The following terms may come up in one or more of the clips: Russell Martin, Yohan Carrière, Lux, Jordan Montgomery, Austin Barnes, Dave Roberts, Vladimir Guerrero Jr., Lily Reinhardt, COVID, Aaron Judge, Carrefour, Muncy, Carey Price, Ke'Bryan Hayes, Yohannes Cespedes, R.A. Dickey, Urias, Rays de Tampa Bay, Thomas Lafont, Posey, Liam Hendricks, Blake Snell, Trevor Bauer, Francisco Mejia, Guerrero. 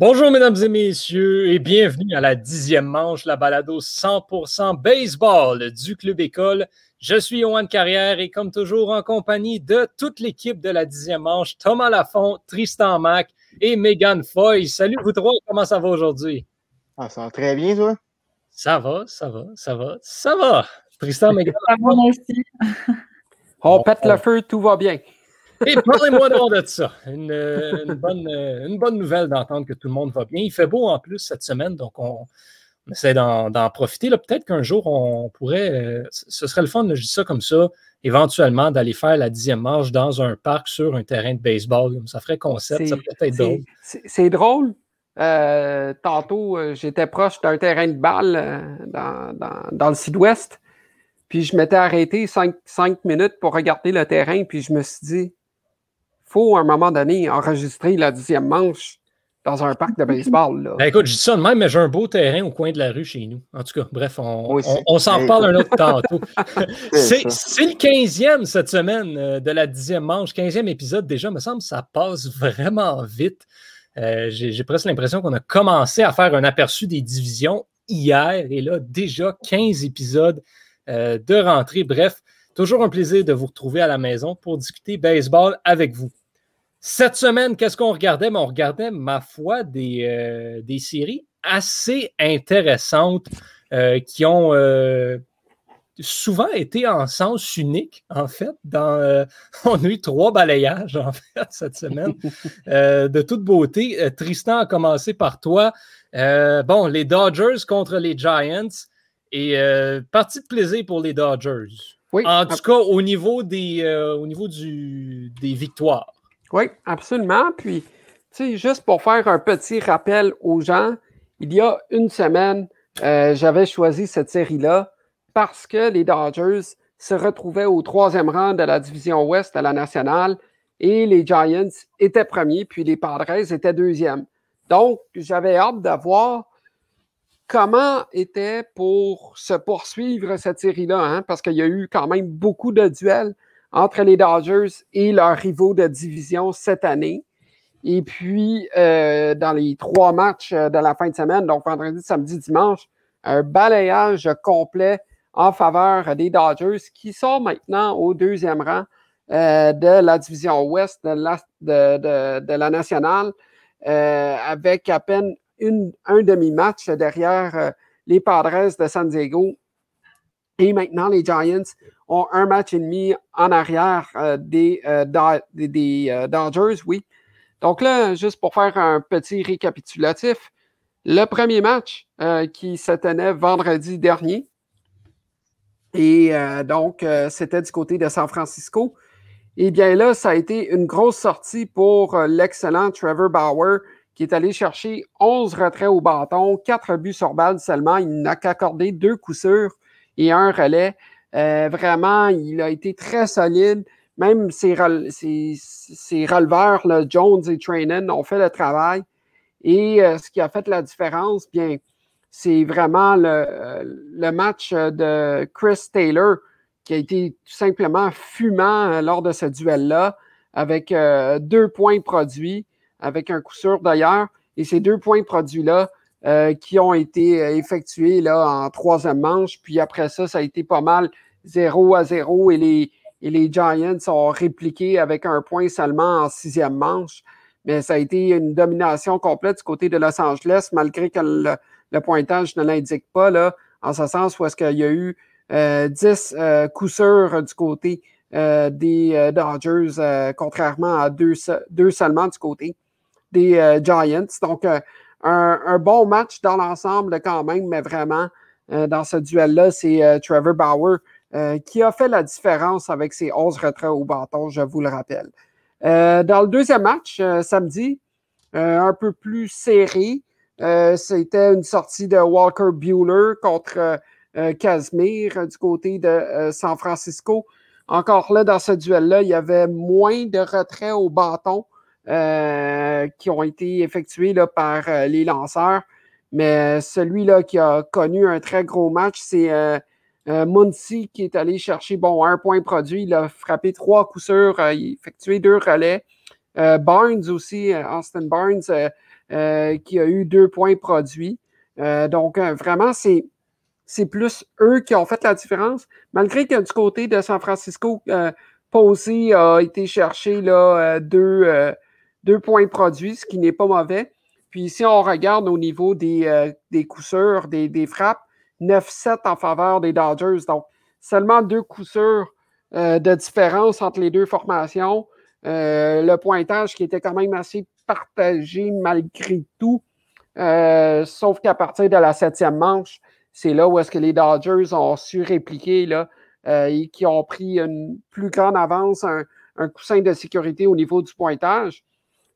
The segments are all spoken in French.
Bonjour mesdames et messieurs et bienvenue à la 10e manche, la balado 100% baseball du Club École. Je suis Yohan Carrière et comme toujours en compagnie de toute l'équipe de la 10e manche, Thomas Lafont, Tristan Mac et Megan Foy. Salut vous trois, comment ça va aujourd'hui? Ah, ça va très bien toi? Ça va. Tristan, Megan. Ça va aussi. On pète le feu, tout va bien. Et parlez-moi donc de ça. Une bonne nouvelle d'entendre que tout le monde va bien. Il fait beau en plus cette semaine, donc on essaie d'en profiter. Là, peut-être qu'un jour, on pourrait... ce serait le fun, là, je dis ça comme ça, éventuellement d'aller faire la 10e manche dans un parc sur un terrain de baseball. Ça ferait concept, ça peut être drôle. C'est drôle. Tantôt, j'étais proche d'un terrain de balle dans le sud-ouest, puis je m'étais arrêté 5 minutes pour regarder le terrain, puis je me suis dit... faut, à un moment donné, enregistrer la 10e manche dans un parc de baseball. Là. Ben écoute, je dis ça de même, mais j'ai un beau terrain au coin de la rue chez nous. En tout cas, bref, on s'en reparle un autre tantôt. c'est le 15e cette semaine de la 10e manche, 15e épisode déjà. Me semble que ça passe vraiment vite. J'ai presque l'impression qu'on a commencé à faire un aperçu des divisions hier. Et là, déjà 15 épisodes de rentrée. Bref, toujours un plaisir de vous retrouver à la maison pour discuter baseball avec vous. Cette semaine, qu'est-ce qu'on regardait? On regardait, ma foi, des séries assez intéressantes qui ont souvent été en sens unique, en fait. On a eu 3 balayages, en fait, cette semaine, de toute beauté. Tristan, a commencé par toi. Les Dodgers contre les Giants et partie de plaisir pour les Dodgers. Oui, en tout cas, au niveau des victoires. Oui, absolument. Puis, tu sais, juste pour faire un petit rappel aux gens, il y a une semaine, j'avais choisi cette série-là parce que les Dodgers se retrouvaient au 3e rang de la division Ouest de la Nationale et les Giants étaient premiers, puis les Padres étaient 2e. Donc, j'avais hâte de voir comment était pour se poursuivre cette série-là, hein, parce qu'il y a eu quand même beaucoup de duels entre les Dodgers et leurs rivaux de division cette année. Et puis, dans les 3 matchs de la fin de semaine, donc vendredi, samedi, dimanche, un balayage complet en faveur des Dodgers qui sont maintenant au 2e rang de la division Ouest de la Nationale, avec à peine un demi-match derrière les Padres de San Diego. Et maintenant, les Giants ont un match et demi en arrière des Dodgers, oui. Donc là, juste pour faire un petit récapitulatif, le premier match qui se tenait vendredi dernier, et donc c'était du côté de San Francisco, et bien là, ça a été une grosse sortie pour l'excellent Trevor Bauer, qui est allé chercher 11 retraits au bâton, 4 buts sur balle seulement. Il n'a qu'accordé 2 coups sûrs et un relais. Vraiment, il a été très solide. Même ses releveurs, là, Jones et Treinen, ont fait le travail. Et ce qui a fait la différence, bien, c'est vraiment le match de Chris Taylor qui a été tout simplement fumant lors de ce duel-là avec 2 points produits, avec un coup sûr d'ailleurs, et ces 2 points produits-là qui ont été effectués là, en 3e manche, puis après ça, ça a été pas mal 0-0, et les Giants ont répliqué avec un point seulement en 6e manche, mais ça a été une domination complète du côté de Los Angeles, malgré que le pointage ne l'indique pas, là, en ce sens où est-ce qu'il y a eu 10 coups sûrs du côté des Dodgers, contrairement à 2 seulement du côté des Giants. Donc, un bon match dans l'ensemble quand même, mais vraiment, dans ce duel-là, c'est Trevor Bauer qui a fait la différence avec ses 11 retraits au bâton, je vous le rappelle. Dans le deuxième match, samedi, un peu plus serré, c'était une sortie de Walker Bueller contre Kazmir du côté de San Francisco. Encore là, dans ce duel-là, il y avait moins de retraits au bâton qui ont été effectués là, par les lanceurs. Mais celui-là qui a connu un très gros match, c'est Muncy qui est allé chercher 1 point produit. Il a frappé 3 coups sûrs, il a effectué 2 relais. Barnes aussi, Austin Barnes, qui a eu 2 points produits. Donc, vraiment, c'est plus eux qui ont fait la différence. Malgré que du côté de San Francisco, Posey a été chercher là, deux points produits, ce qui n'est pas mauvais. Puis si on regarde au niveau des coups sûrs, des frappes, 9-7 en faveur des Dodgers. Donc, seulement 2 coups sûrs de différence entre les deux formations. Le pointage qui était quand même assez partagé malgré tout. Sauf qu'à partir de la 7e manche, c'est là où est-ce que les Dodgers ont su répliquer là, et qui ont pris une plus grande avance, un coussin de sécurité au niveau du pointage.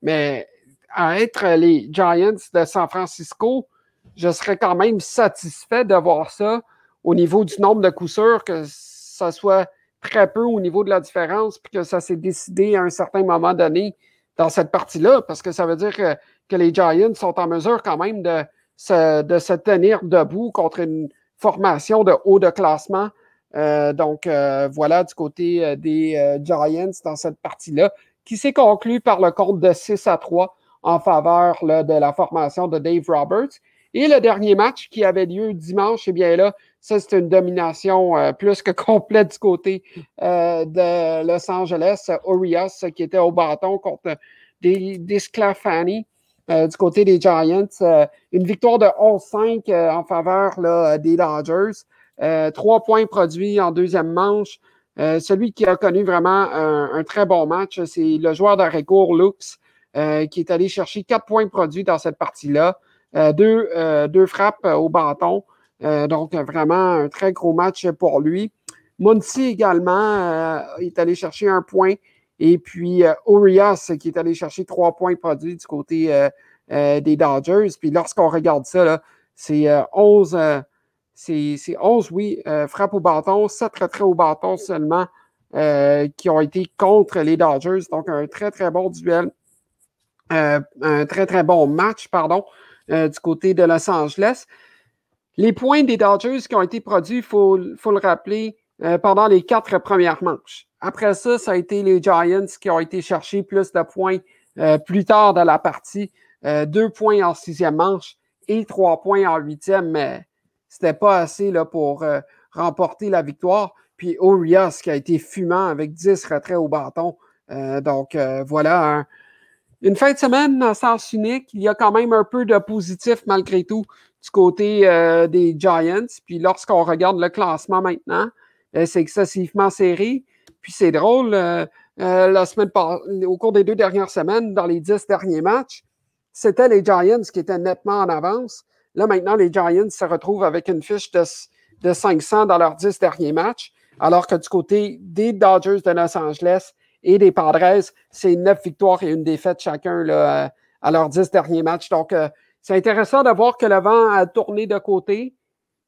Mais à être les Giants de San Francisco, je serais quand même satisfait de voir ça au niveau du nombre de coups sûrs, que ça soit très peu au niveau de la différence, puis que ça s'est décidé à un certain moment donné dans cette partie-là, parce que ça veut dire que les Giants sont en mesure quand même de se tenir debout contre une formation de haut de classement. Donc, voilà du côté des Giants dans cette partie-là, qui s'est conclue par le compte de 6-3 en faveur là, de la formation de Dave Roberts. Et le dernier match qui avait lieu dimanche, eh bien là, ça c'est une domination plus que complète du côté de Los Angeles. Urias qui était au bâton contre des Sclafani du côté des Giants. Une victoire de 11-5 en faveur là, des Dodgers. 3 points produits en deuxième manche. Celui qui a connu vraiment un très bon match, c'est le joueur de recours, Lux, qui est allé chercher 4 points produits dans cette partie-là. Deux frappes au bâton. Donc, vraiment un très gros match pour lui. Muncy également est allé chercher 1 point. Et puis, Urias qui est allé chercher 3 points produits du côté des Dodgers. Puis, lorsqu'on regarde ça, là, c'est 11, frappes au bâton, 7 retraits au bâton seulement qui ont été contre les Dodgers. Donc, un très, très bon duel. Un très, très bon match, du côté de Los Angeles. Les points des Dodgers qui ont été produits, il faut le rappeler, pendant les 4 premières manches. Après ça, ça a été les Giants qui ont été chercher plus de points plus tard dans la partie. 2 points en 6e manche et 3 points en 8e, mais c'était pas assez là, pour remporter la victoire. Puis Urias qui a été fumant avec 10 retraits au bâton. Donc, voilà une fin de semaine en sens unique. Il y a quand même un peu de positif malgré tout du côté des Giants. Puis lorsqu'on regarde le classement maintenant, c'est excessivement serré. Puis c'est drôle, au cours des 2 dernières semaines, dans les 10 derniers matchs, c'était les Giants qui étaient nettement en avance. Là, maintenant, les Giants se retrouvent avec une fiche de 500 dans leurs 10 derniers matchs, alors que du côté des Dodgers de Los Angeles, et des Padres, c'est 9 victoires et 1 défaite chacun là, à leurs 10 derniers matchs. Donc, c'est intéressant de voir que le vent a tourné de côté.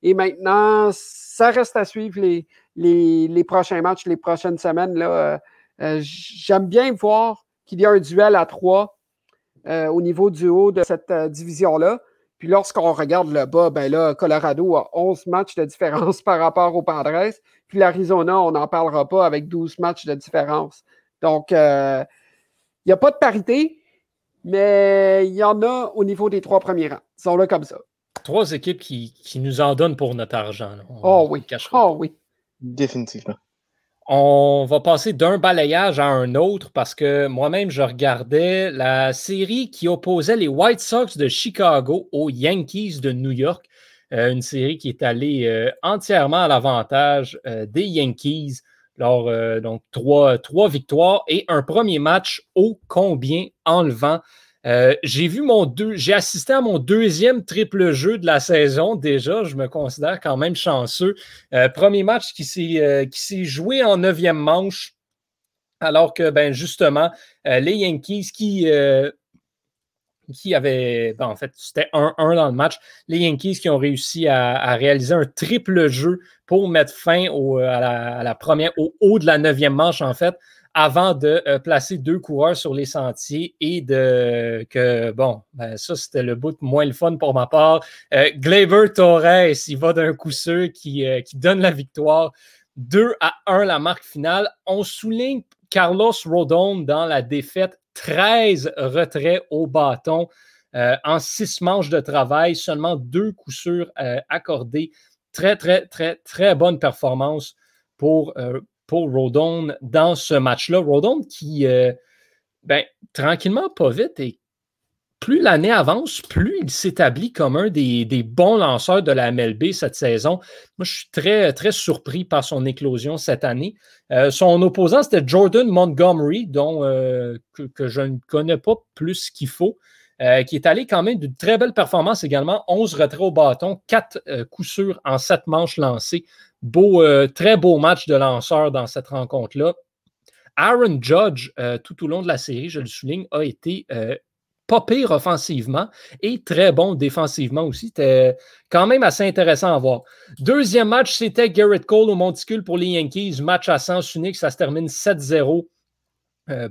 Et maintenant, ça reste à suivre les prochains matchs, les prochaines semaines. Là. J'aime bien voir qu'il y a un duel à 3 au niveau du haut de cette division-là. Puis lorsqu'on regarde le bas, ben là, Colorado a 11 matchs de différence par rapport aux Padres. Puis l'Arizona, on n'en parlera pas avec 12 matchs de différence. Donc, il n'y a pas de parité, mais il y en a au niveau des 3 premiers rangs. Ils sont là comme ça. 3 équipes qui nous en donnent pour notre argent. Oh oui. Définitivement. On va passer d'un balayage à un autre parce que moi-même, je regardais la série qui opposait les White Sox de Chicago aux Yankees de New York. Une série qui est allée entièrement à l'avantage des Yankees. Alors, donc, 3 victoires et un premier match ô combien enlevant. J'ai assisté à mon 2e triple jeu de la saison. Déjà, je me considère quand même chanceux. Premier match qui s'est joué en 9e manche, alors que, ben justement, les Yankees c'était 1-1 dans le match. Les Yankees qui ont réussi à réaliser un triple jeu pour mettre fin au haut de la 9e manche, en fait, avant de placer 2 coureurs sur les sentiers et ça, c'était le bout moins le fun pour ma part. Gleyber Torres, il va d'un coup sûr qui donne la victoire. 2-1, la marque finale. On souligne Carlos Rodon dans la défaite 13 retraits au bâton en 6 manches de travail, seulement 2 coups sûrs accordés. Très, très, très, très bonne performance pour Rodon dans ce match-là. Rodon qui, tranquillement, pas vite, et plus l'année avance, plus il s'établit comme un des bons lanceurs de la MLB cette saison. Moi, je suis très, très surpris par son éclosion cette année. Son opposant, c'était Jordan Montgomery, dont que je ne connais pas plus qu'il faut, qui est allé quand même d'une très belle performance également. 11 retraits au bâton, 4 coups sûrs en 7 manches lancées. Très beau match de lanceur dans cette rencontre-là. Aaron Judge, tout au long de la série, je le souligne, a été pas pire offensivement et très bon défensivement aussi. C'était quand même assez intéressant à voir. Deuxième match, c'était Garrett Cole au monticule pour les Yankees. Match à sens unique, ça se termine 7-0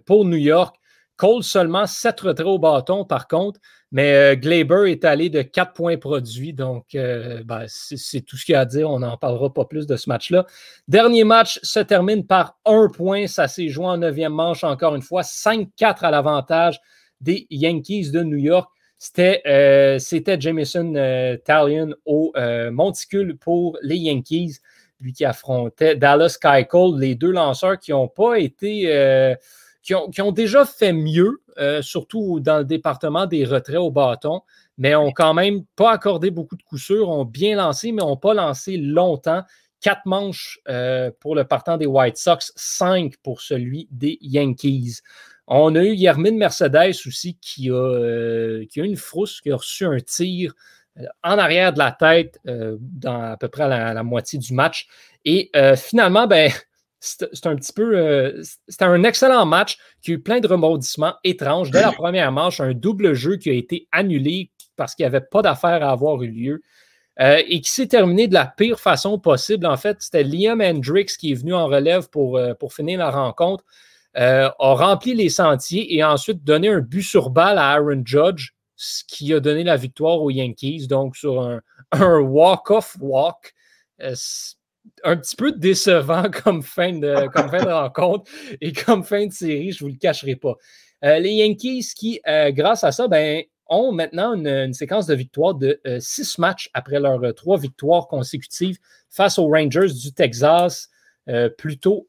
pour New York. Cole seulement 7 retraits au bâton par contre, mais Gleyber est allé de 4 points produits, donc c'est tout ce qu'il y a à dire, on n'en parlera pas plus de ce match-là. Dernier match se termine par 1 point, ça s'est joué en 9e manche encore une fois, 5-4 à l'avantage des Yankees de New York. C'était Jameson Taillon au monticule pour les Yankees, lui qui affrontait Dallas Keuchel, les deux lanceurs qui n'ont pas été... Qui ont déjà fait mieux, surtout dans le département des retraits au bâton, mais ont quand même pas accordé beaucoup de coups sûrs, ont bien lancé, mais n'ont pas lancé longtemps. 4 manches pour le partant des White Sox, 5 pour celui des Yankees. On a eu Yermín Mercedes aussi qui a une frousse, qui a reçu un tir en arrière de la tête dans à peu près la moitié du match. Et finalement, c'est un petit peu. C'était un excellent match qui a eu plein de rebondissements étranges. Dès la première manche, un double jeu qui a été annulé parce qu'il n'y avait pas d'affaire à avoir eu lieu et qui s'est terminé de la pire façon possible. En fait, c'était Liam Hendricks qui est venu en relève pour finir la rencontre, a rempli les sentiers et ensuite donné un but sur balle à Aaron Judge, ce qui a donné la victoire aux Yankees. Donc, sur un walk-off walk. Un petit peu décevant comme fin de rencontre et comme fin de série, je ne vous le cacherai pas. Les Yankees qui, grâce à ça, ont maintenant une séquence de victoires de 6 matchs après leurs 3 victoires consécutives face aux Rangers du Texas plus tôt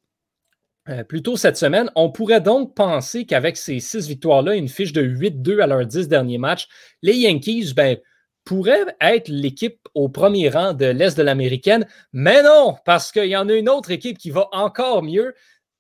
cette semaine. On pourrait donc penser qu'avec ces 6 victoires-là, une fiche de 8-2 à leurs 10 derniers matchs, les Yankees, pourrait être l'équipe au premier rang de l'Est de l'Américaine, mais non, parce qu'il y en a une autre équipe qui va encore mieux.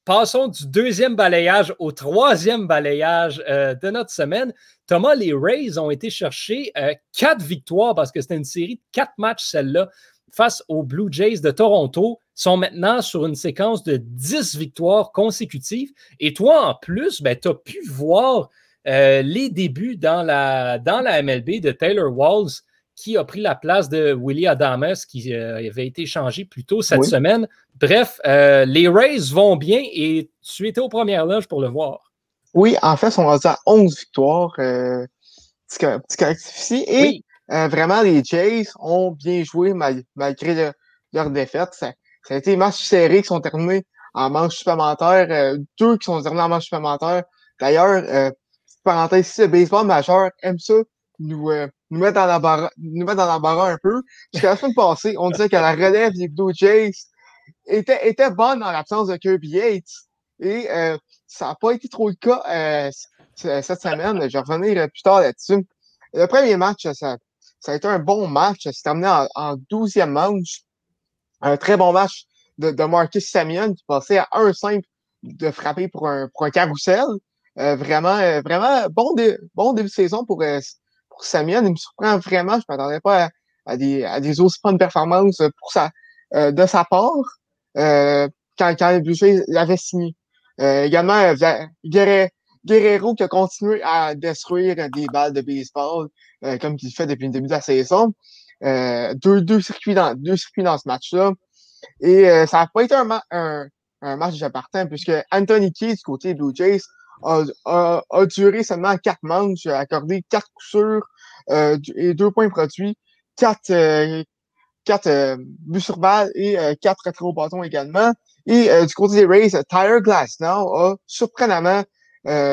Passons du 2e balayage au 3e balayage de notre semaine. Thomas, les Rays ont été chercher 4 victoires, parce que c'était une série de 4 matchs, celle-là, face aux Blue Jays de Toronto. Ils sont maintenant sur une séquence de 10 victoires consécutives. Et toi, en plus, tu as pu voir... les débuts dans la MLB de Taylor Walls, qui a pris la place de Willy Adames, qui avait été échangé plus tôt cette semaine. Bref, les Rays vont bien et tu étais aux premières loges pour le voir. Oui, en fait, ils sont rendus à 11 victoires. Petit correctif ici. Et vraiment, les Jays ont bien joué malgré leur défaite. Ça a été des matchs serrés qui sont terminés en manche supplémentaire. 2 qui sont terminés en manche supplémentaire. D'ailleurs, parenthèse, si le baseball majeur aime ça, nous mettre dans l'embarras un peu. Jusqu'à la semaine passée, on disait que la relève des Blue Jays était bonne en l'absence de Kirby Yates. Et ça n'a pas été trop le cas cette semaine. Je vais revenir plus tard là-dessus. Le premier match, ça a été un bon match. Ça s'est terminé en 12e manche. Un très bon match de Marcus Semien qui passait à 1-5 de frapper pour un carousel. Vraiment bon début de saison pour Semien. Il me surprend vraiment. Je m'attendais pas à des aussi bonnes performances de sa part quand les Blue Jays l'avaient signé. Également, Guerrero qui a continué à détruire des balles de baseball comme il fait depuis le début de la saison. Deux circuits dans ce match-là. Et ça n'a pas été un match de partant puisque Anthony Key du côté des Blue Jays a duré seulement 4 manches, a accordé 4 coups sûrs et 2 points produits, 4 buts sur balle et 4 retraits au bâton également. Et du côté des Rays, Tyler Glassnow a surprenamment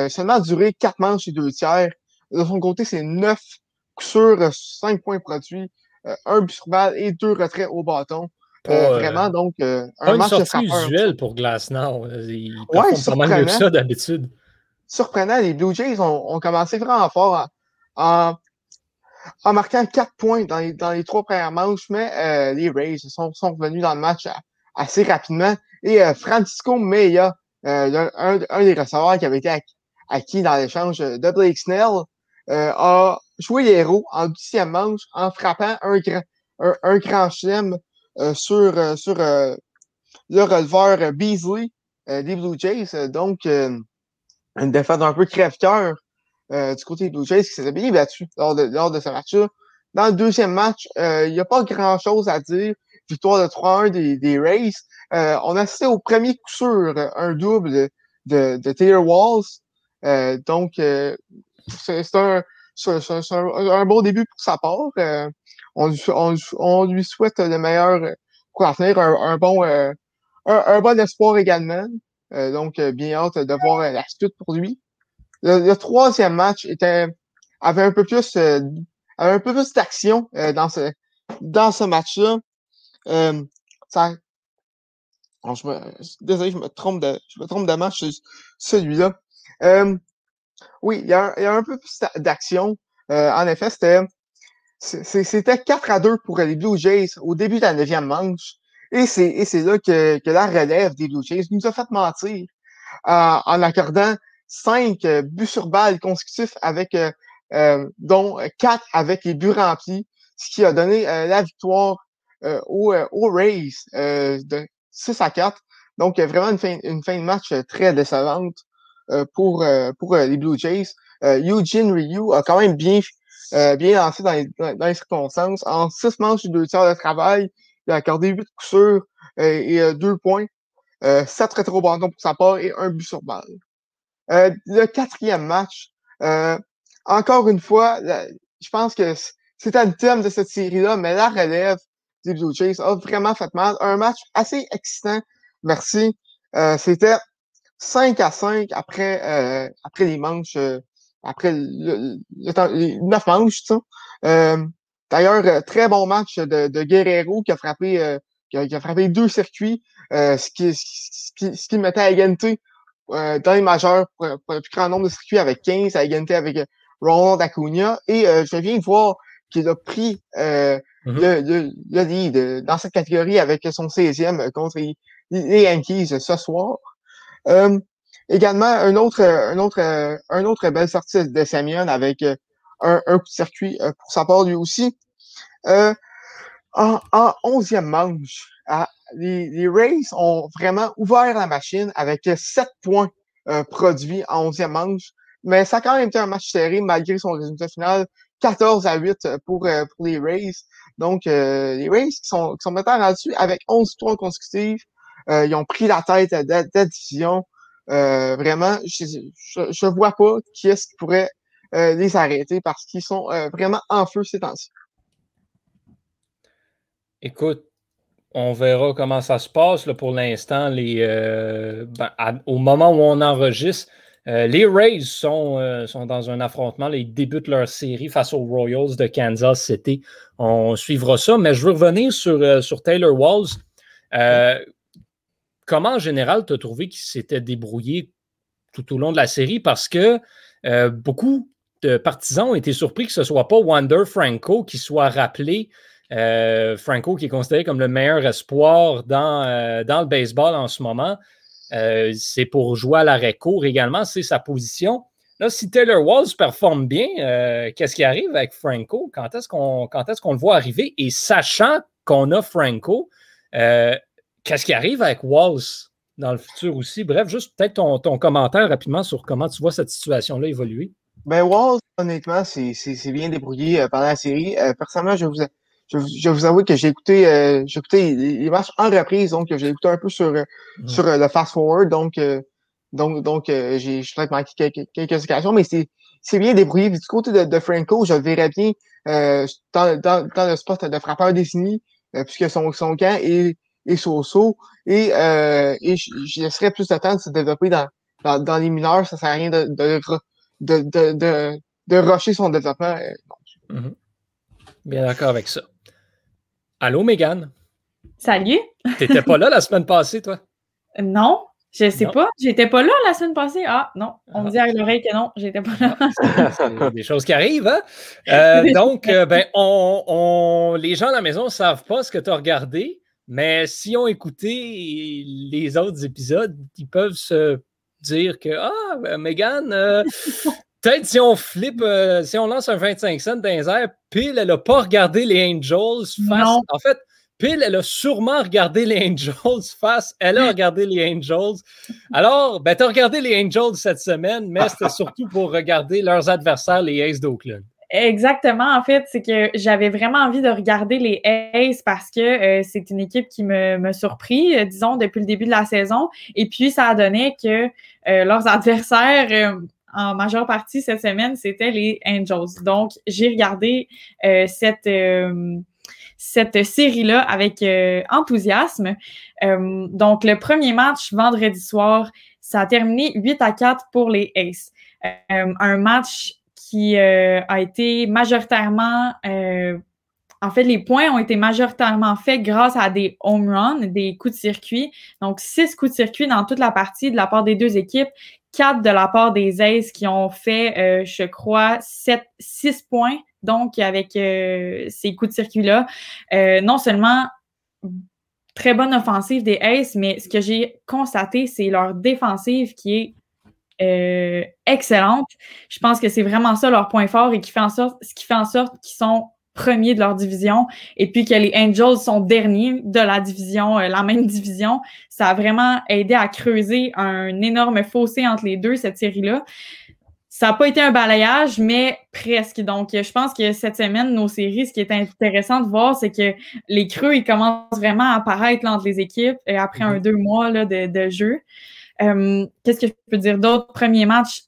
Seulement duré 4 manches et 2 tiers. De son côté, c'est 9 coups sûrs, 5 points produits, 1 but sur balle et 2 retraits au bâton. Vraiment, donc, un match de frappeur. Une sortie usuelle pour Glassnow. Il performe pas mal mieux que ça d'habitude. Surprenant, les Blue Jays ont commencé vraiment fort en marquant 4 points dans les 3 premières manches, mais les Rays sont revenus dans le match assez rapidement. Et Francisco Mejia, un des receveurs qui avait été acquis dans l'échange de Blake Snell, a joué les héros en 12e manche en frappant un grand chelem sur le releveur Beasley des Blue Jays. Donc, une défaite un peu crève-cœur du côté des Blue Jays qui s'est bien battu lors de ce match-là. Dans le 2e match, il n'y a pas grand-chose à dire. Victoire de 3-1 des Rays. On assistait au premier coup sûr, un double de Taylor Walls. Donc, c'est un bon début pour sa part. On lui souhaite le meilleur pour l'avenir, un bon espoir également. Donc, bien hâte de voir la suite pour lui. Le 3e match avait un peu plus d'action dans ce match-là. Désolé, je me trompe de match, celui-là. Oui, il y a un peu plus d'action. En effet, c'était 4-2 pour les Blue Jays au début de la 9e manche. Et c'est là que la relève des Blue Jays nous a fait mentir en accordant 5 buts sur balle consécutifs avec dont 4 avec les buts remplis, ce qui a donné la victoire aux Rays de 6-4. Donc, vraiment une fin de match très décevante pour les Blue Jays. Eugene Ryu a quand même bien lancé dans les circonstances. En 6 manches et 2 tiers de travail, il a accordé 8 coups sûrs et 2 points, 7 rétro-bâtons pour sa part et 1 but sur balle. Le 4e match, encore une fois, je pense que c'était le thème de cette série-là, mais la relève des Blue Jays a vraiment fait mal. Un match assez excitant, merci. C'était 5-5 après les manches, après les 9 manches, tu sais. D'ailleurs, très bon match de Guerrero qui a frappé 2 circuits, ce qui mettait à égalité dans les majeurs pour le plus grand nombre de circuits avec 15, à égalité avec Ronald Acuna. Et je viens de voir qu'il a pris le lead dans cette catégorie avec son 16e contre les Yankees ce soir. Également, un autre belle sortie de Semien avec un coup de circuit pour sa part lui aussi. En 11e manche, les Rays ont vraiment ouvert la machine avec 7 points produits en 11e manche, mais ça a quand même été un match serré malgré son résultat final, 14-8 pour les Rays. Donc, les Rays qui sont maintenant rendus avec 11 victoires consécutives. Ils ont pris la tête de la division. Vraiment, je vois pas qui est-ce qui pourrait les arrêter parce qu'ils sont vraiment en feu ces temps-ci. Écoute, on verra comment ça se passe. Là, pour l'instant, au moment où on enregistre, les Rays sont dans un affrontement. Là, ils débutent leur série face aux Royals de Kansas City. On suivra ça, mais je veux revenir sur Taylor Walls. Comment, en général, tu as trouvé qu'il s'était débrouillé tout au long de la série? Parce que beaucoup de partisans ont été surpris que ce ne soit pas Wander Franco qui soit rappelé. Franco qui est considéré comme le meilleur espoir dans le baseball en ce moment. C'est pour jouer à l'arrêt-court également, c'est sa position. Là, si Taylor Walls performe bien, qu'est-ce qui arrive avec Franco? Quand est-ce qu'on le voit arriver? Et sachant qu'on a Franco, qu'est-ce qui arrive avec Walls dans le futur aussi? Bref, juste peut-être ton commentaire rapidement sur comment tu vois cette situation-là évoluer. Ben, Walls, honnêtement, c'est bien débrouillé pendant la série. Personnellement, je vous avoue que j'ai écouté les matchs en reprise, donc j'ai écouté un peu sur le fast-forward, donc j'ai peut-être manqué quelques occasions, mais c'est bien débrouillé. Puis, du côté de Franco, je le verrais bien dans le spot de frappeur défini, puisque son camp est so-so, et je laisserais plus de temps de se développer dans dans les mineurs, ça sert à rien de rusher son développement. Mm-hmm. Bien d'accord avec ça. Allô, Megan? Salut! T'étais pas là la semaine passée, toi? Non, je sais pas. J'étais pas là la semaine passée. Ah, non. On me dit à l'oreille que non, j'étais pas là. C'est des choses qui arrivent, hein? Donc, les gens à la maison ne savent pas ce que tu as regardé, mais s'ils ont écouté les autres épisodes, ils peuvent se dire que « Ah, Megan... peut-être si on flippe, si on lance un 25 cents dans les airs, pile, elle n'a pas regardé les Angels face... Non. En fait, pile, elle a sûrement regardé les Angels face... Elle a regardé les Angels. Alors, ben, tu as regardé les Angels cette semaine, mais c'était surtout pour regarder leurs adversaires, les Aces d'Oakland. Exactement. En fait, c'est que j'avais vraiment envie de regarder les Aces parce que c'est une équipe qui me surprit, disons, depuis le début de la saison. Et puis, ça a donné que leurs adversaires... en majeure partie cette semaine, c'était les Angels. Donc, j'ai regardé cette série-là avec enthousiasme. Donc, le premier match, vendredi soir, ça a terminé 8-4 pour les Aces. Un match qui a été majoritairement... En fait, les points ont été majoritairement faits grâce à des home runs, des coups de circuit. Donc, 6 coups de circuit dans toute la partie de la part des deux équipes, 4 de la part des Aces qui ont fait, je crois, 6 points. Donc, avec ces coups de circuit-là, non seulement très bonne offensive des Aces, mais ce que j'ai constaté, c'est leur défensive qui est excellente. Je pense que c'est vraiment ça leur point fort et qui fait en sorte qu'ils sont premiers de leur division, et puis que les Angels sont derniers de la division, la même division. Ça a vraiment aidé à creuser un énorme fossé entre les deux, cette série-là. Ça n'a pas été un balayage, mais presque. Donc, je pense que cette semaine, nos séries, ce qui est intéressant de voir, c'est que les creux, ils commencent vraiment à apparaître là, entre les équipes après 2 mois là, de jeu. Qu'est-ce que je peux dire d'autre? Premier match,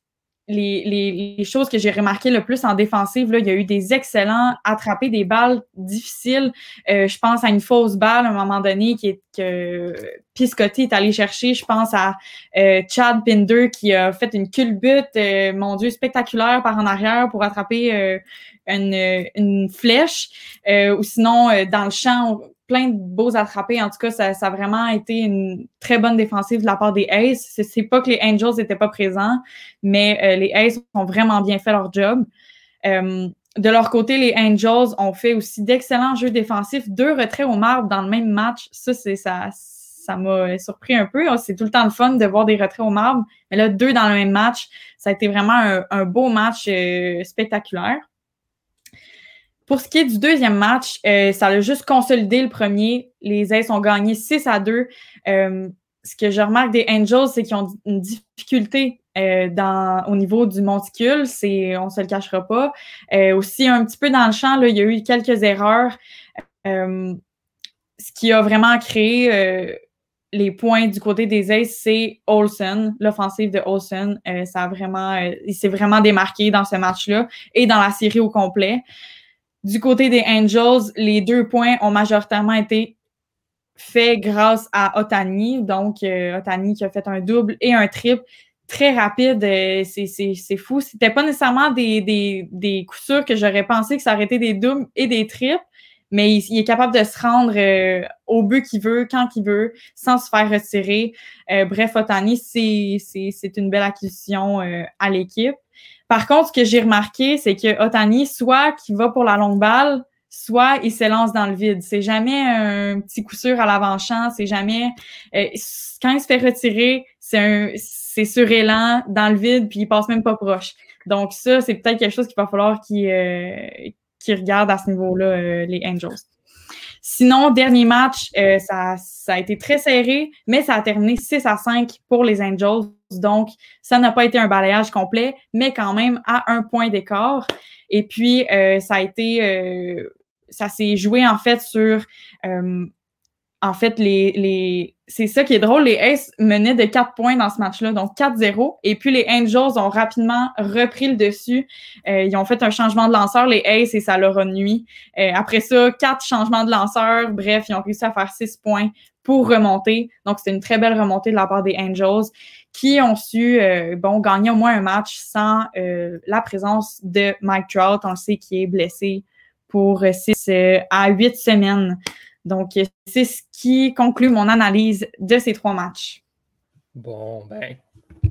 les choses que j'ai remarquées le plus en défensive, là, il y a eu des excellents attrapés, des balles difficiles. Je pense à une fausse balle à un moment donné que Piscotty est allé chercher. Je pense à Chad Pinder qui a fait une culbute, mon Dieu, spectaculaire par en arrière pour attraper une flèche. Ou sinon, dans le champ... plein de beaux attrapés. En tout cas, ça a vraiment été une très bonne défensive de la part des Aces. C'est pas que les Angels n'étaient pas présents, mais les Aces ont vraiment bien fait leur job. De leur côté, les Angels ont fait aussi d'excellents jeux défensifs. 2 retraits au marbre dans le même match. Ça m'a surpris un peu. C'est tout le temps le fun de voir des retraits au marbre. Mais là, 2 dans le même match, ça a été vraiment un beau match spectaculaire. Pour ce qui est du deuxième match, ça a juste consolidé le premier. Les Aces ont gagné 6-2. Ce que je remarque des Angels, c'est qu'ils ont une difficulté au niveau du monticule. On ne se le cachera pas. Aussi, un petit peu dans le champ, là, il y a eu quelques erreurs. Ce qui a vraiment créé les points du côté des Aces, c'est Olsen, l'offensive de Olsen. Il s'est vraiment démarqué dans ce match-là et dans la série au complet. Du côté des Angels, les 2 points ont majoritairement été faits grâce à Ohtani. Donc, Ohtani qui a fait un double et un triple très rapide. C'est fou. C'était pas nécessairement des coups sûrs que j'aurais pensé que ça aurait été des doubles et des triples, mais il est capable de se rendre au but qu'il veut, quand qu'il veut, sans se faire retirer. Bref, Ohtani, c'est une belle acquisition à l'équipe. Par contre, ce que j'ai remarqué, c'est que Ohtani, soit qu'il va pour la longue balle, soit il s'élance dans le vide. C'est jamais un petit coup sûr à l'avant-champ, c'est jamais... quand il se fait retirer, c'est surélan dans le vide, puis il passe même pas proche. Donc ça, c'est peut-être quelque chose qu'il va falloir qu'il regarde à ce niveau-là, les Angels. Sinon, dernier match, ça a été très serré, mais ça a terminé 6-5 pour les Angels. Donc, ça n'a pas été un balayage complet, mais quand même à 1 point d'écart. Et puis, ça s'est joué en fait sur... c'est ça qui est drôle, les Aces menaient de 4 points dans ce match-là, donc 4-0. Et puis, les Angels ont rapidement repris le dessus. Ils ont fait un changement de lanceur, les Aces, et ça leur a nuit. Après ça, 4 changements de lanceur. Bref, ils ont réussi à faire 6 points pour remonter. Donc, c'était une très belle remontée de la part des Angels qui ont su gagner au moins un match sans la présence de Mike Trout. On le sait qu'il est blessé pour 6 à 8 semaines. Donc, c'est ce qui conclut mon analyse de ces trois matchs. Bon, ben,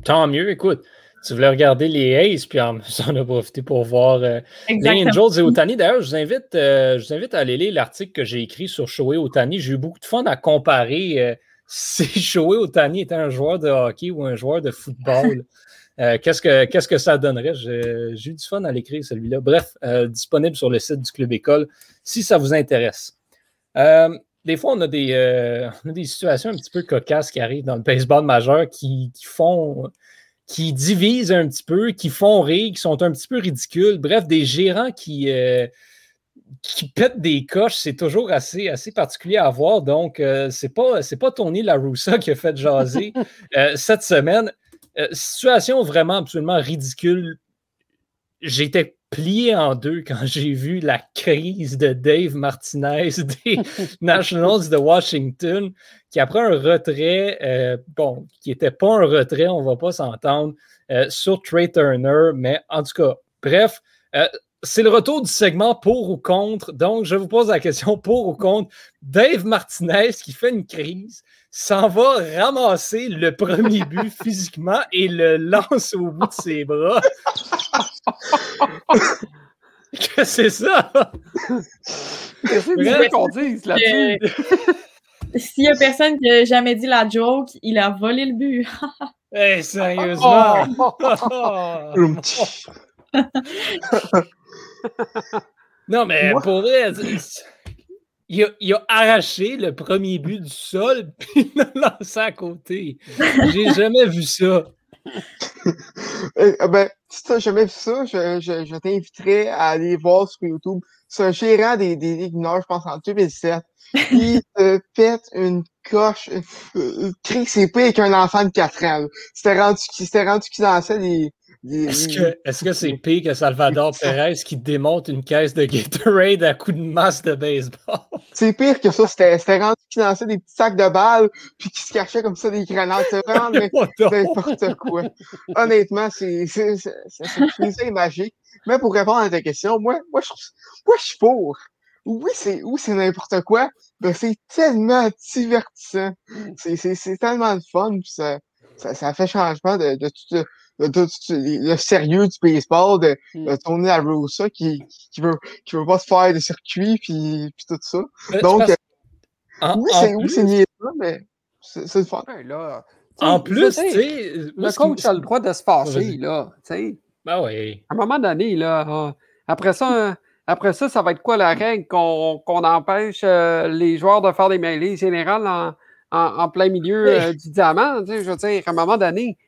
tant mieux. Écoute, tu voulais regarder les A's, puis on en a profité pour voir les Angels et Ohtani. D'ailleurs, je vous invite à aller lire l'article que j'ai écrit sur Shohei Ohtani. J'ai eu beaucoup de fun à comparer... si Shohei Ohtani était un joueur de hockey ou un joueur de football, qu'est-ce que ça donnerait? J'ai eu du fun à l'écrire, celui-là. Bref, disponible sur le site du Club École, si ça vous intéresse. Des fois, on a des situations un petit peu cocasses qui arrivent dans le baseball majeur qui divisent un petit peu, qui font rire, qui sont un petit peu ridicules. Bref, des gérants qui pètent des coches, c'est toujours assez particulier à voir. Donc, c'est pas Tony La Russa qui a fait jaser cette semaine. Situation vraiment absolument ridicule. J'étais plié en deux quand j'ai vu la crise de Dave Martinez des Nationals de Washington, qui après un retrait, qui n'était pas un retrait, on ne va pas s'entendre, sur Trey Turner. Mais en tout cas, bref... c'est le retour du segment pour ou contre. Donc, je vous pose la question pour ou contre. Dave Martinez, qui fait une crise, s'en va ramasser le premier but physiquement et le lance au bout de ses bras. Qu'est-ce que c'est ça? Qu'est-ce que tu veux qu'on dise là-dessus? S'il y a personne qui n'a jamais dit la joke, il a volé le but. Hey, sérieusement! Non, mais moi? Pour vrai, il a arraché le premier but du sol puis il l'a lancé à côté. J'ai jamais vu ça. Si tu n'as jamais vu ça, je t'inviterais à aller voir sur YouTube. C'est un gérant des Ligues Nord, je pense, en 2007. Il te pète une coche. C'est pas avec un enfant de 4 ans. C'était rendu qu'il lançait des... Est-ce que c'est pire que Salvador Perez qui démonte une caisse de Gatorade à coups de masse de baseball? C'est pire que ça. C'était rendu qui lançait des petits sacs de balles puis qui se cachait comme ça des grenades. C'est vraiment n'importe quoi. Honnêtement, c'est magique. Mais pour répondre à ta question, moi je suis pour. Oui, c'est n'importe quoi, mais c'est tellement divertissant. C'est tellement de fun. Puis ça fait changement de tout... Le sérieux du baseball de Tony La Russa qui veut pas se faire de circuit puis tout ça. Donc c'est niais ça, mais c'est le fun. Là, en plus, t'sais, le coach a le droit de se passer, là. T'sais. Ben oui. À un moment donné, là, après ça, ça va être quoi la règle qu'on empêche les joueurs de faire des mêlées générales en plein milieu du diamant? Je veux dire, à un moment donné.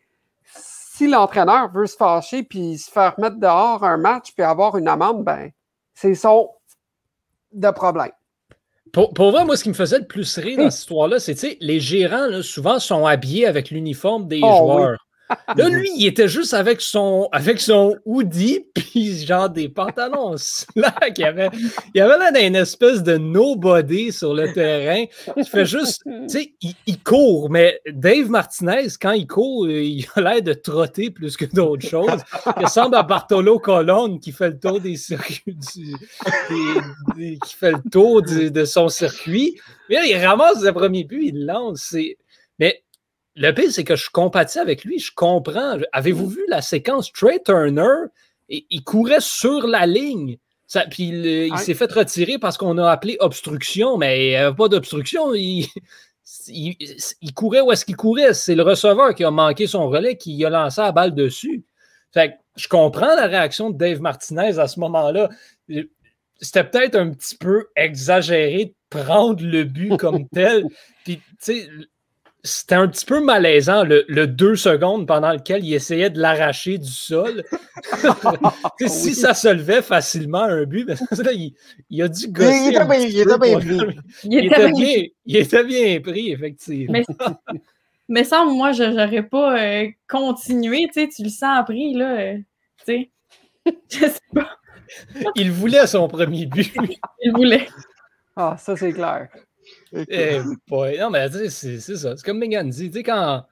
Si l'entraîneur veut se fâcher puis se faire mettre dehors un match puis avoir une amende, ben c'est son de problème. Pour vrai, moi, ce qui me faisait le plus rire dans cette histoire-là, c'est que les gérants, là, souvent, sont habillés avec l'uniforme des joueurs. Oui. Là, lui, il était juste avec son hoodie puis genre des pantalons slack. Il y avait là une espèce de nobody sur le terrain qui fait juste, tu sais, il court, mais Dave Martinez, quand il court, il a l'air de trotter plus que d'autres choses. Il ressemble à Bartolo Colon qui fait le tour des circuits qui fait le tour de son circuit. Mais là, il ramasse le premier but, il le lance. Mais le pire, c'est que je compatis avec lui, je comprends. Avez-vous vu la séquence? Trey Turner, il courait sur la ligne, puis il s'est fait retirer parce qu'on a appelé obstruction, mais il n'y avait pas d'obstruction. Il courait où est-ce qu'il courait? C'est le receveur qui a manqué son relais, qui a lancé la balle dessus. Fait que je comprends la réaction de Dave Martinez à ce moment-là. C'était peut-être un petit peu exagéré de prendre le but comme tel, puis tu sais... C'était un petit peu malaisant, le 2 secondes pendant lequel il essayait de l'arracher du sol. Si ça se levait facilement un but, ben, là, il a dû gosser. Il était bien pris, effectivement. Mais sans moi, je n'aurais pas continué. Tu le sens pris, là. Je sais pas. Il voulait son premier but. Il voulait. Ah, ça, c'est clair. Non, mais c'est ça. C'est comme Megan dit, tu sais, quand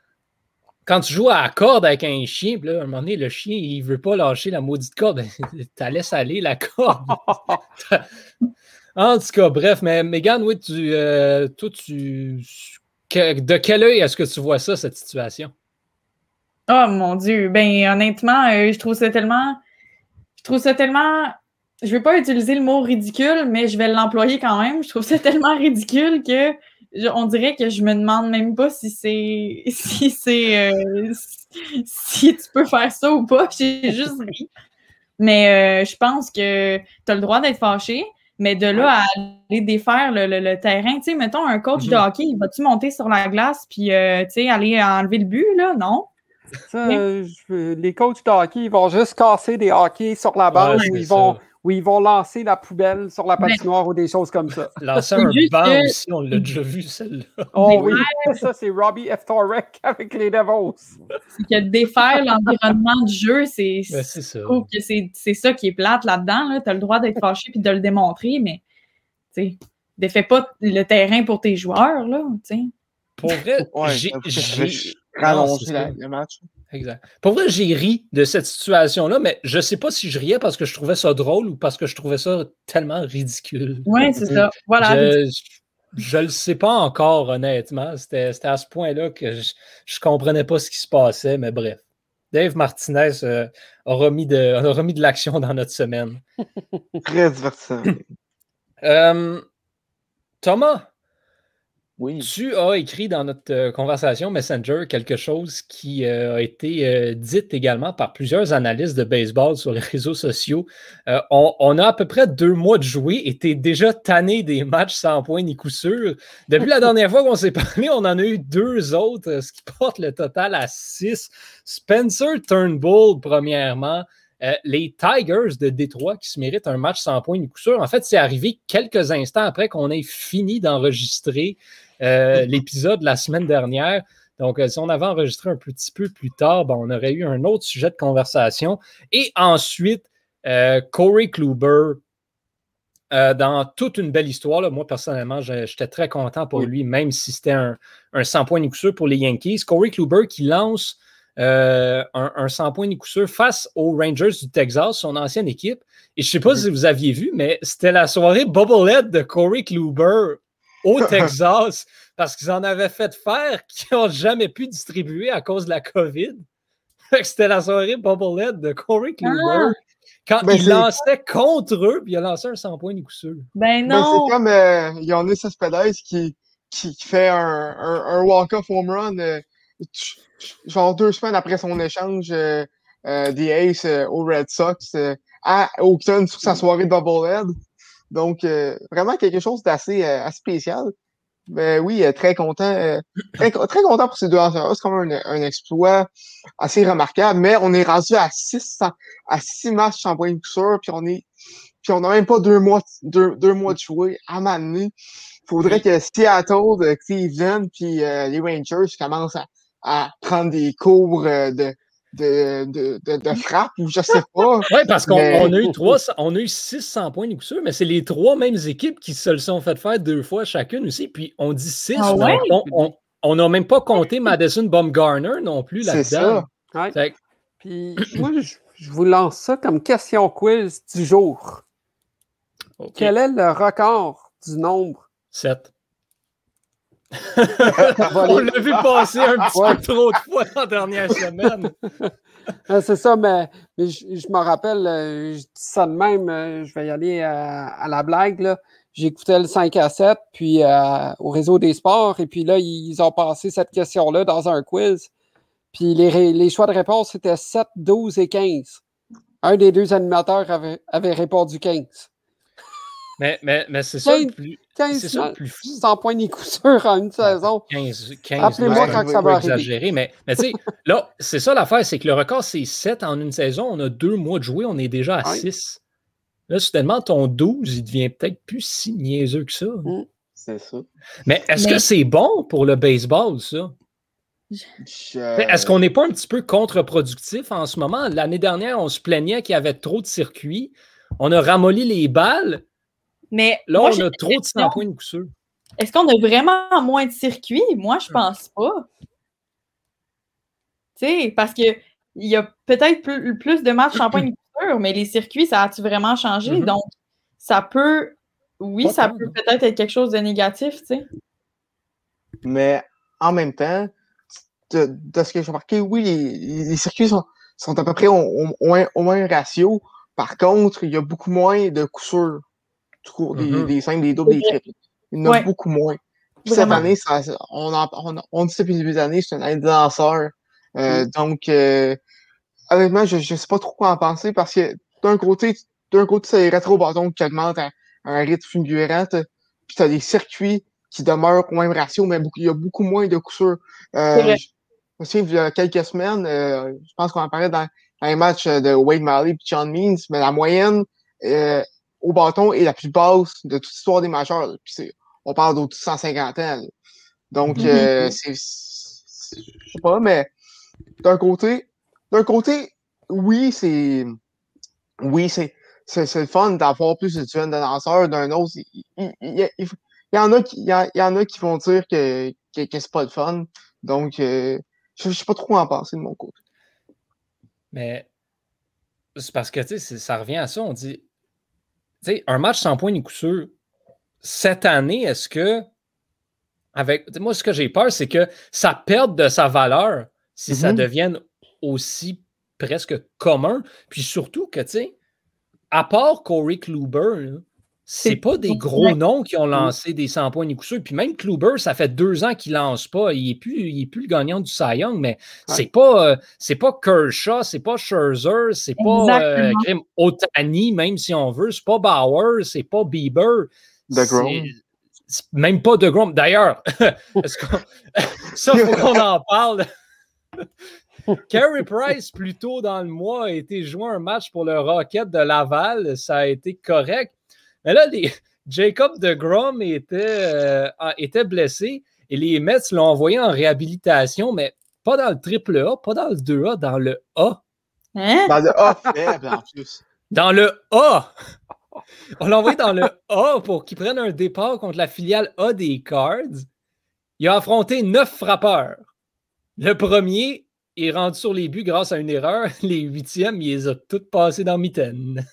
quand tu joues à la corde avec un chien, puis là, à un moment donné, le chien, il veut pas lâcher la maudite corde. T'as laissé aller la corde. En tout cas, bref, mais Megan, oui, de quel œil est-ce que tu vois ça, cette situation? Oh mon Dieu! Ben honnêtement, je trouve ça tellement. Je veux pas utiliser le mot ridicule, mais je vais l'employer quand même. Je trouve ça tellement ridicule que on dirait que je me demande même pas si tu peux faire ça ou pas. J'ai juste ri. Mais je pense que t'as le droit d'être fâché. Mais de là à aller défaire le terrain, tu sais, mettons un coach de hockey, vas-tu monter sur la glace puis tu sais, aller enlever le but, là? Non. Ça, les coachs de hockey, ils vont juste casser des hockey sur la base ou ils vont lancer la poubelle sur la patinoire ou des choses comme ça. Lancer un banc aussi, on l'a déjà vu, celle-là. Oh oui, ça, c'est Robbie Eftorek avec les Devils. C'est que défaire l'environnement du jeu, c'est ça. Je trouve que c'est ça qui est plate là-dedans. Là. Tu as le droit d'être fâché et de le démontrer, mais tu ne fais pas le terrain pour tes joueurs. Là, t'sais. Pour vrai, le match. Exact. Pour vrai, j'ai ri de cette situation-là, mais je sais pas si je riais parce que je trouvais ça drôle ou parce que je trouvais ça tellement ridicule. Oui, c'est ça. Voilà. Je le sais pas encore, honnêtement. C'était à ce point-là que je comprenais pas ce qui se passait, mais bref. Dave Martinez aura mis de l'action dans notre semaine. Très divertissant. Thomas. Oui. Tu as écrit dans notre conversation Messenger quelque chose qui a été dit également par plusieurs analystes de baseball sur les réseaux sociaux. On a à peu près 2 mois de jouer et t'es déjà tanné des matchs sans points ni coup sûr. Depuis la dernière fois qu'on s'est parlé, on en a eu 2 autres, ce qui porte le total à 6. Spencer Turnbull, premièrement. Les Tigers de Détroit qui se méritent un match sans points ni coup sûr. En fait, c'est arrivé quelques instants après qu'on ait fini d'enregistrer l'épisode la semaine dernière. Donc, si on avait enregistré un petit peu plus tard, ben, on aurait eu un autre sujet de conversation. Et ensuite, Corey Kluber, dans toute une belle histoire. Là, moi, personnellement, j'étais très content pour lui, même si c'était un sans points ni coup sûr pour les Yankees. Corey Kluber qui lance un sans points ni coup sûr face aux Rangers du Texas, son ancienne équipe. Et je ne sais pas si vous aviez vu, mais c'était la soirée bobblehead de Corey Kluber au Texas parce qu'ils en avaient fait faire qu'ils n'ont jamais pu distribuer à cause de la COVID. C'était la soirée bobblehead de Corey Kluber quand il lançait contre eux, puis il a lancé un sans points ni coup sûr. Ben non! Ben, c'est comme Yohannes Cespedes qui fait un walk-off home run genre 2 semaines après son échange des Aces aux Red Sox à Oakland sur sa soirée bobblehead. Donc, vraiment quelque chose d'assez spécial. Mais oui, très content. Très content pour ces 2 lanceurs. C'est quand même un exploit assez remarquable. Mais on est rendu à 6 matchs sans point de coup sûr. Puis on n'a même pas 2 mois de jouer à m'amener. Il faudrait que Seattle, Cleveland puis les Rangers commencent à prendre des cours de frappe ou je sais pas. Oui, parce qu'on a eu 600 points de coup sûr, mais c'est les 3 mêmes équipes qui se le sont fait faire 2 fois chacune aussi. Puis on dit 6, on n'a même pas compté Madison Bumgarner non plus là-dedans. C'est ça. Ouais. Puis moi, je vous lance ça comme question quiz du jour. Okay. Quel est le record du nombre? 7. On l'a vu passer un petit peu trop de fois dans la dernière semaine. C'est ça, mais je m'en rappelle, je dis ça de même, je vais y aller à la blague, là. J'écoutais le 5 à 7, puis au réseau des sports, et puis là, ils ont passé cette question-là dans un quiz, puis les choix de réponse, c'était 7, 12 et 15. Un des 2 animateurs avait répondu 15. Mais c'est ça le plus... 15 sans points ni coup sûr en une saison. 15 Appelez-moi quand ça va arriver. Mais tu sais, là, c'est ça l'affaire, c'est que le record, c'est 7 en une saison. On a 2 mois de jouer, on est déjà à 6. Là, soudainement, ton 12, il devient peut-être plus si niaiseux que ça. C'est ça. Mais est-ce que c'est bon pour le baseball, ça? Est-ce qu'on n'est pas un petit peu contre-productif en ce moment? L'année dernière, on se plaignait qu'il y avait trop de circuits. On a ramolli les balles. Mais là, on a trop de 100 points de coup sûr. Est-ce qu'on a vraiment moins de circuits? Moi, je pense pas. Tu sais, parce que il y a peut-être plus de matchs champagne-couture, mais les circuits, ça a-tu vraiment changé? Mm-hmm. Donc, ça peut... Oui, ça peut peut-être être quelque chose de négatif, tu sais. Mais en même temps, de ce que j'ai remarqué, oui, les circuits sont à peu près au même ratio. Par contre, il y a beaucoup moins de coups sûrs des simples, des doubles, des triples. Il y en a beaucoup moins. Puis cette année, on dit depuis le début de l'année, c'est une année de lanceur. Donc, honnêtement, je ne sais pas trop quoi en penser parce que d'un côté, c'est les rétro-bâtons qui augmentent à un rythme fulgurant, puis tu as des circuits qui demeurent au même ratio, mais il y a beaucoup moins de coups sûrs. Il y a quelques semaines, je pense qu'on en parlait dans les matchs de Wade Miley et John Means, mais la moyenne au bâton est la plus basse de toute l'histoire des majeurs. Là, on parle d'au-dessus de 150 ans. Là. Donc, c'est je sais pas, mais d'un côté, oui, c'est le fun d'avoir plus de jeunes de lanceurs. D'un autre, il y en a qui vont dire que c'est pas le fun. Donc, je sais pas trop quoi en penser de mon côté. Mais c'est parce que, tu sais, ça revient à ça. On dit, tu sais, un match sans point ni coup sûr, cette année, est-ce que, moi, ce que j'ai peur, c'est que ça perde de sa valeur si ça devienne aussi presque commun. Puis surtout que, tu sais, à part Corey Kluber, là, c'est pas des gros noms qui ont lancé des 100 points ni coup sûr. Puis même Kluber, ça fait 2 ans qu'il lance pas. Il est plus le gagnant du Cy Young, mais c'est pas Kershaw, c'est pas Scherzer, c'est pas Ohtani, même si on veut. C'est pas Bauer, c'est pas Bieber. De Grom. C'est même pas de Grom. D'ailleurs, ça, faut qu'on en parle. Carey Price, plus tôt dans le mois, a été joué un match pour le Rocket de Laval. Ça a été correct. Mais là, Jacob de Grom était blessé et les Mets l'ont envoyé en réhabilitation, mais pas dans le triple A, pas dans le 2A, dans le A. Hein? Dans le A faible en plus. Dans le A! On l'a envoyé dans le A pour qu'il prenne un départ contre la filiale A des Cards. Il a affronté 9 frappeurs. Le premier est rendu sur les buts grâce à une erreur. Les 8e, il les a toutes passées dans mitaine.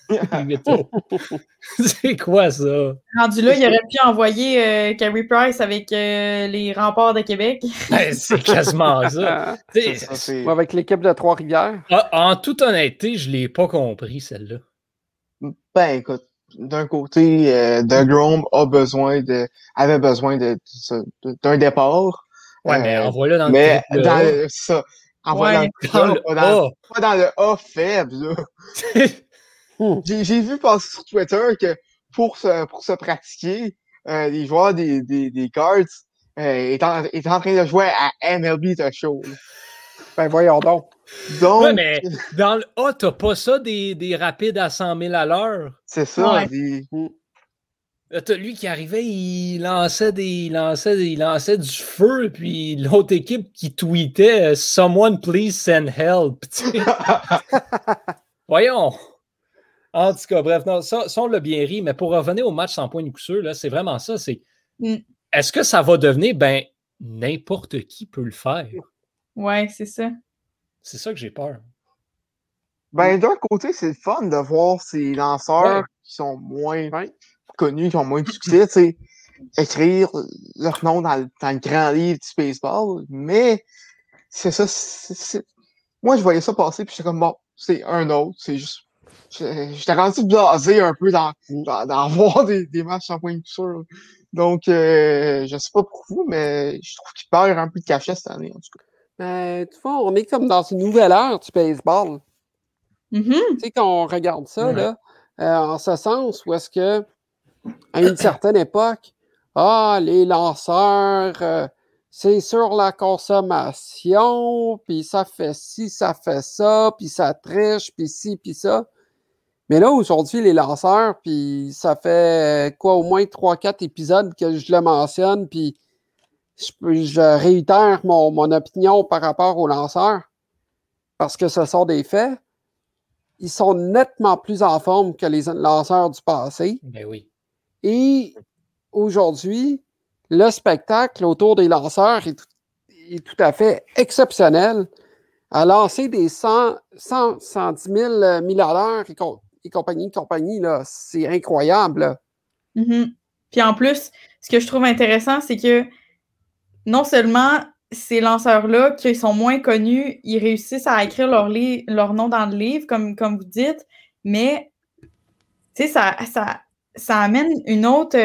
C'est quoi ça? Rendu là, il aurait pu envoyer Carey Price avec les Remparts de Québec. Ben, c'est quasiment ça. C'est... Avec l'équipe de Trois-Rivières. Ah, en toute honnêteté, je ne l'ai pas compris, celle-là. Ben, écoute, d'un côté, de Grom avait besoin d'un départ. Ouais, mais envoie-le dans le A. Ça. Envoie-le pas dans le A faible, là. J'ai vu passer sur Twitter que pour se pratiquer, les joueurs des Cards étaient en train de jouer à MLB The Show. Ben, voyons donc. Ouais, mais dans le A, t'as pas ça des rapides à 100 000 à l'heure. C'est ça. Ouais. T'as lui qui arrivait, il lançait du feu, puis l'autre équipe qui tweetait « Someone please send help ». Voyons. En tout cas, bref, non, ça on l'a bien ri, mais pour revenir au match sans point de coup sûr, là, c'est vraiment ça. Est-ce que ça va devenir, ben, n'importe qui peut le faire? Ouais, c'est ça. C'est ça que j'ai peur. Ben, d'un côté, c'est le fun de voir ces lanceurs qui sont moins connus, qui ont moins de succès, tu sais, écrire leur nom dans le grand livre du baseball. Mais c'est ça. Moi, je voyais ça passer, puis j'étais comme, bon, c'est un autre. C'est juste. J'étais rendu blasé un peu d'en voir des matchs sans point de couture. Donc, je sais pas pour vous, mais je trouve qu'il perd un peu de cachet cette année, en tout cas. Tu vois, on est comme dans une nouvelle ère du baseball. Tu sais, quand on regarde ça, là, en ce sens, où est-ce que, à une certaine époque, les lanceurs, c'est sur la consommation, puis ça fait ci, ça fait ça, puis ça triche, puis ci, puis ça. Mais là, aujourd'hui, les lanceurs, puis ça fait quoi, au moins 3-4 épisodes que je le mentionne, puis je réitère mon opinion par rapport aux lanceurs, parce que ce sont des faits. Ils sont nettement plus en forme que les lanceurs du passé. Ben oui. Et aujourd'hui, le spectacle autour des lanceurs est tout à fait exceptionnel, a lancé des 110 000 milles à l'heure et compagnie, là. C'est incroyable, là. Mm-hmm. Puis en plus, ce que je trouve intéressant, c'est que non seulement ces lanceurs-là, qui sont moins connus, ils réussissent à écrire leur nom dans le livre, comme vous dites, mais ça amène une autre,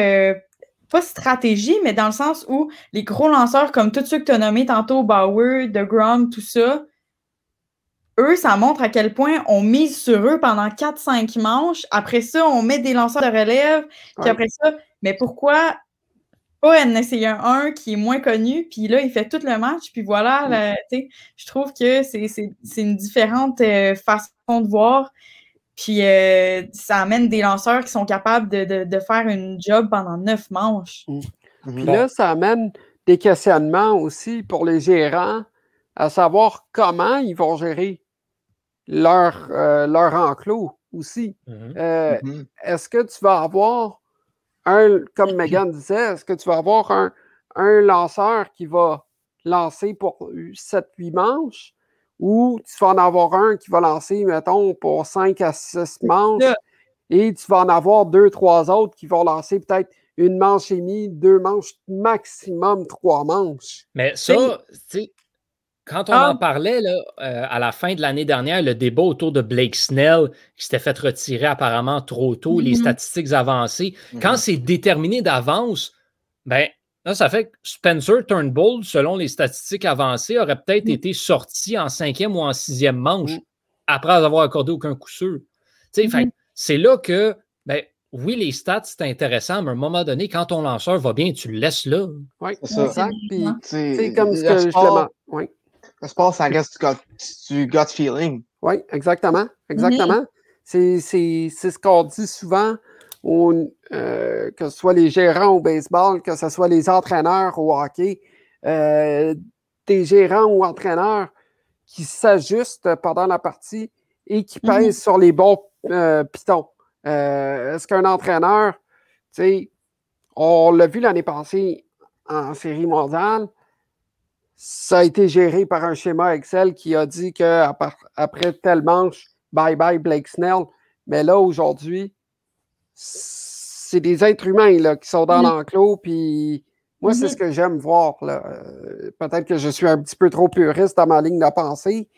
pas stratégie, mais dans le sens où les gros lanceurs, comme tous ceux que tu as nommés tantôt, Bauer, de Grom, tout ça, eux, ça montre à quel point on mise sur eux pendant 4-5 manches. Après ça, on met des lanceurs de relève. Puis après ça, mais pourquoi pas en essayer un qui est moins connu, puis là, il fait tout le match, puis voilà, là, je trouve que c'est une différente façon de voir. Puis ça amène des lanceurs qui sont capables de faire une job pendant 9 manches. Mmh. Puis là, ça amène des questionnements aussi pour les gérants, à savoir comment ils vont gérer leur enclos aussi. Mmh. Est-ce que tu vas avoir comme Megan disait, est-ce que tu vas avoir un lanceur qui va lancer pour 7-8 manches ou tu vas en avoir un qui va lancer, mettons, pour 5 à 6 manches et tu vas en avoir 2-3 autres qui vont lancer peut-être une manche et demie, 2 manches, maximum 3 manches. Mais ça, tu sais, quand on en parlait là, à la fin de l'année dernière, le débat autour de Blake Snell qui s'était fait retirer apparemment trop tôt, les statistiques avancées, quand c'est déterminé d'avance, ben là, ça fait que Spencer Turnbull, selon les statistiques avancées, aurait peut-être été sorti en 5e ou en 6e manche après avoir accordé aucun coup sûr. Fait, c'est là que, ben oui, les stats, c'est intéressant, mais à un moment donné, quand ton lanceur va bien, tu le laisses là. Oui, c'est ça. Exact. Puis, c'est comme ce que justement... Oui. Le sport, ça reste du gut feeling. Oui, exactement. C'est ce qu'on dit souvent, que ce soit les gérants au baseball, que ce soit les entraîneurs au hockey, des gérants ou entraîneurs qui s'ajustent pendant la partie et qui pèsent sur les bons pitons. Est-ce qu'un entraîneur, tu sais, on l'a vu l'année passée en série mondiale, ça a été géré par un schéma Excel qui a dit qu'après telle manche, bye-bye Blake Snell. Mais là, aujourd'hui, c'est des êtres humains là, qui sont dans l'enclos. Puis moi, c'est ce que j'aime voir. Là. Peut-être que je suis un petit peu trop puriste dans ma ligne de pensée,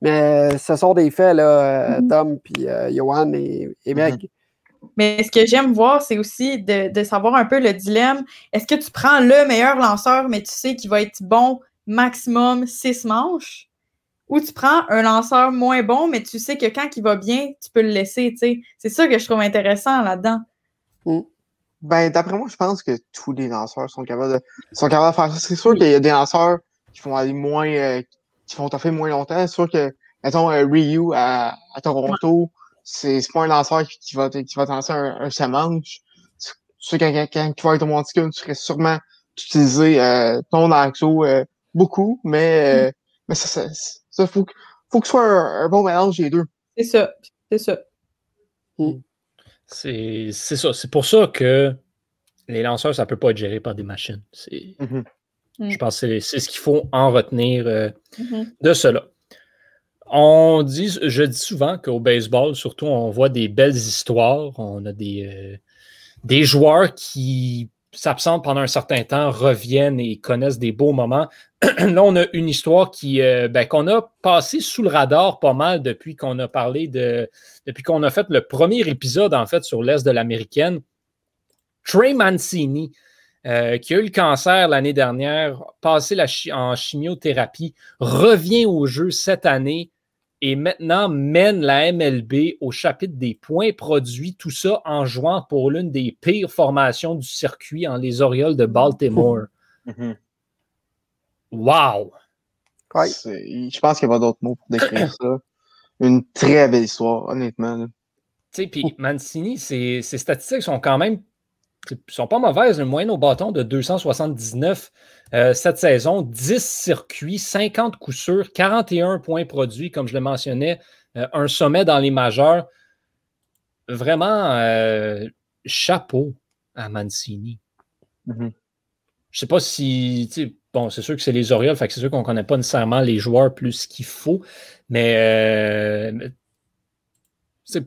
mais ce sont des faits, là, Tom, puis Yohan et Meg. Mais ce que j'aime voir, c'est aussi de savoir un peu le dilemme. Est-ce que tu prends le meilleur lanceur, mais tu sais qu'il va être bon maximum 6 manches? Ou tu prends un lanceur moins bon, mais tu sais que quand il va bien, tu peux le laisser, tu sais. C'est ça que je trouve intéressant là-dedans. Mmh. Ben, d'après moi, je pense que tous les lanceurs sont capables de faire ça. C'est sûr qu'il y a des lanceurs qui vont aller moins... qui vont toffer moins longtemps. C'est sûr que, mettons, Ryu à Toronto... C'est pas un lanceur qui va te lancer un samanche. Quand tu vas être au monticule, tu serais sûrement utilisé ton enclos beaucoup, mais ça faut que ce soit un bon mélange des deux. C'est ça. Mm. C'est ça. C'est pour ça que les lanceurs, ça peut pas être géré par des machines. Je pense que c'est ce qu'il faut en retenir de cela. Je dis souvent qu'au baseball, surtout, on voit des belles histoires. On a des joueurs qui s'absentent pendant un certain temps, reviennent et connaissent des beaux moments. Là, on a une histoire qu'on a passée sous le radar pas mal depuis qu'on a fait le premier épisode, en fait, sur l'Est de l'Américaine. Trey Mancini, qui a eu le cancer l'année dernière, passé en chimiothérapie, revient au jeu cette année et maintenant mène la MLB au chapitre des points produits, tout ça en jouant pour l'une des pires formations du circuit en les Orioles de Baltimore. Mm-hmm. Wow! Ouais. Je pense qu'il n'y a pas d'autres mots pour décrire ça. Une très belle histoire, honnêtement. Tu sais, puis Mancini, ses statistiques sont quand même... Ils ne sont pas mauvaises, une moyenne au bâton de 279 cette saison, 10 circuits, 50 coups sûrs, 41 points produits, comme je le mentionnais, un sommet dans les majeurs. Vraiment, chapeau à Mancini. Mm-hmm. Je ne sais pas si bon, c'est sûr que c'est les Orioles, fait que c'est sûr qu'on ne connaît pas nécessairement les joueurs plus qu'il faut, mais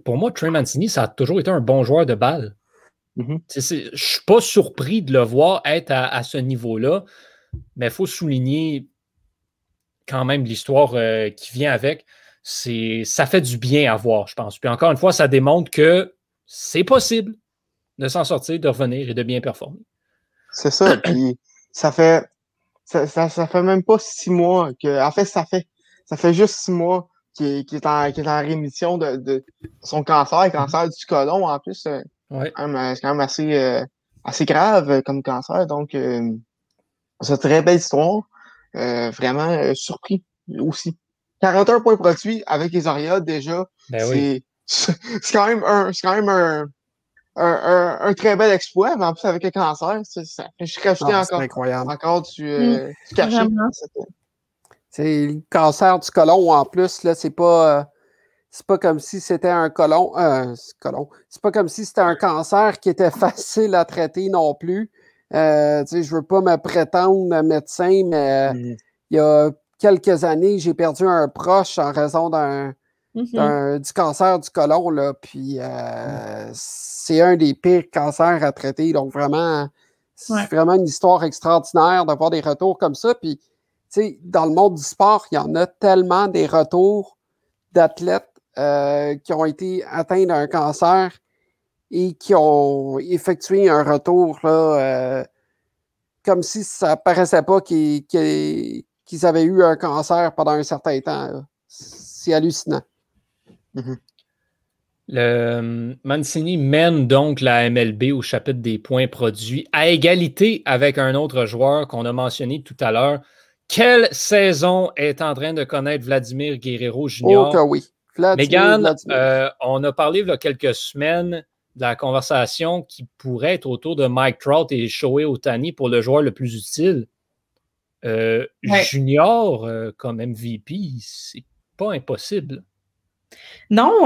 pour moi, Trey Mancini, ça a toujours été un bon joueur de balle. Mm-hmm. Je ne suis pas surpris de le voir être à ce niveau-là, mais il faut souligner quand même l'histoire qui vient avec. Ça fait du bien à voir, je pense. Puis encore une fois, ça démontre que c'est possible de s'en sortir, de revenir et de bien performer. C'est ça, puis ça fait même pas 6 mois que... En fait, ça fait juste 6 mois qu'il est en rémission de son cancer du côlon, en plus. Ouais. C'est quand même assez grave comme cancer, donc c'est une très belle histoire. Vraiment surpris aussi. 41 points produits avec les Orioles déjà, c'est quand même un très bel exploit, mais en plus avec le cancer, ça je rajoutais encore du cachet. C'est le cancer du côlon en plus, là, c'est pas comme si c'était un côlon. C'est pas comme si c'était un cancer qui était facile à traiter non plus. Je veux pas me prétendre médecin, mais il y a quelques années, j'ai perdu un proche en raison du cancer du côlon, là, puis c'est un des pires cancers à traiter, donc vraiment, c'est vraiment une histoire extraordinaire d'avoir des retours comme ça, puis, tu sais, dans le monde du sport, il y en a tellement des retours d'athlètes qui ont été atteints d'un cancer et qui ont effectué un retour, là, comme si ça paraissait pas qu'ils avaient eu un cancer pendant un certain temps. Là. C'est hallucinant. Mm-hmm. Mancini mène donc la MLB au chapitre des points produits à égalité avec un autre joueur qu'on a mentionné tout à l'heure. Quelle saison est en train de connaître Vladimir Guerrero Jr.? Oh, oui. Megan, on a parlé il y a quelques semaines de la conversation qui pourrait être autour de Mike Trout et Shohei Ohtani pour le joueur le plus utile. Junior comme MVP, c'est pas impossible. Non,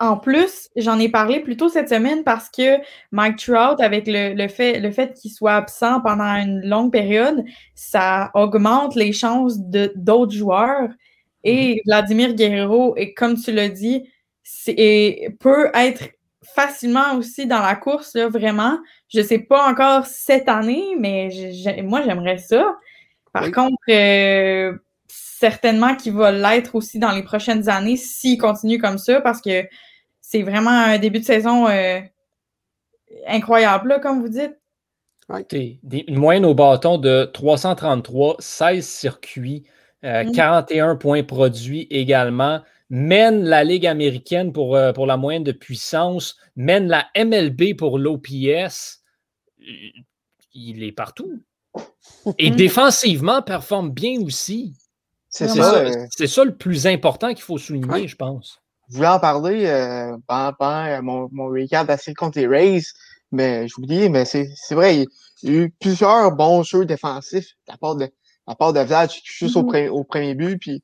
en plus, j'en ai parlé plus tôt cette semaine parce que Mike Trout, avec le fait qu'il soit absent pendant une longue période, ça augmente les chances d'autres joueurs. Et Vladimir Guerrero, et comme tu l'as dit, peut être facilement aussi dans la course, là, vraiment. Je ne sais pas encore cette année, mais moi, j'aimerais ça. Par contre, certainement qu'il va l'être aussi dans les prochaines années s'il continue comme ça, parce que c'est vraiment un début de saison incroyable, là, comme vous dites. Okay. Une moyenne au bâton de 333, 16 circuits, 41 points produits également, mène la Ligue américaine pour la moyenne de puissance, mène la MLB pour l'OPS. Il est partout. Et défensivement, performe bien aussi. C'est ça le plus important qu'il faut souligner, je pense. Je voulais en parler pendant mon recap de la série contre les Rays, mais j'ai oublié, mais c'est vrai, il y a eu plusieurs bons jeux défensifs à part de Vlad, juste au premier but. Puis,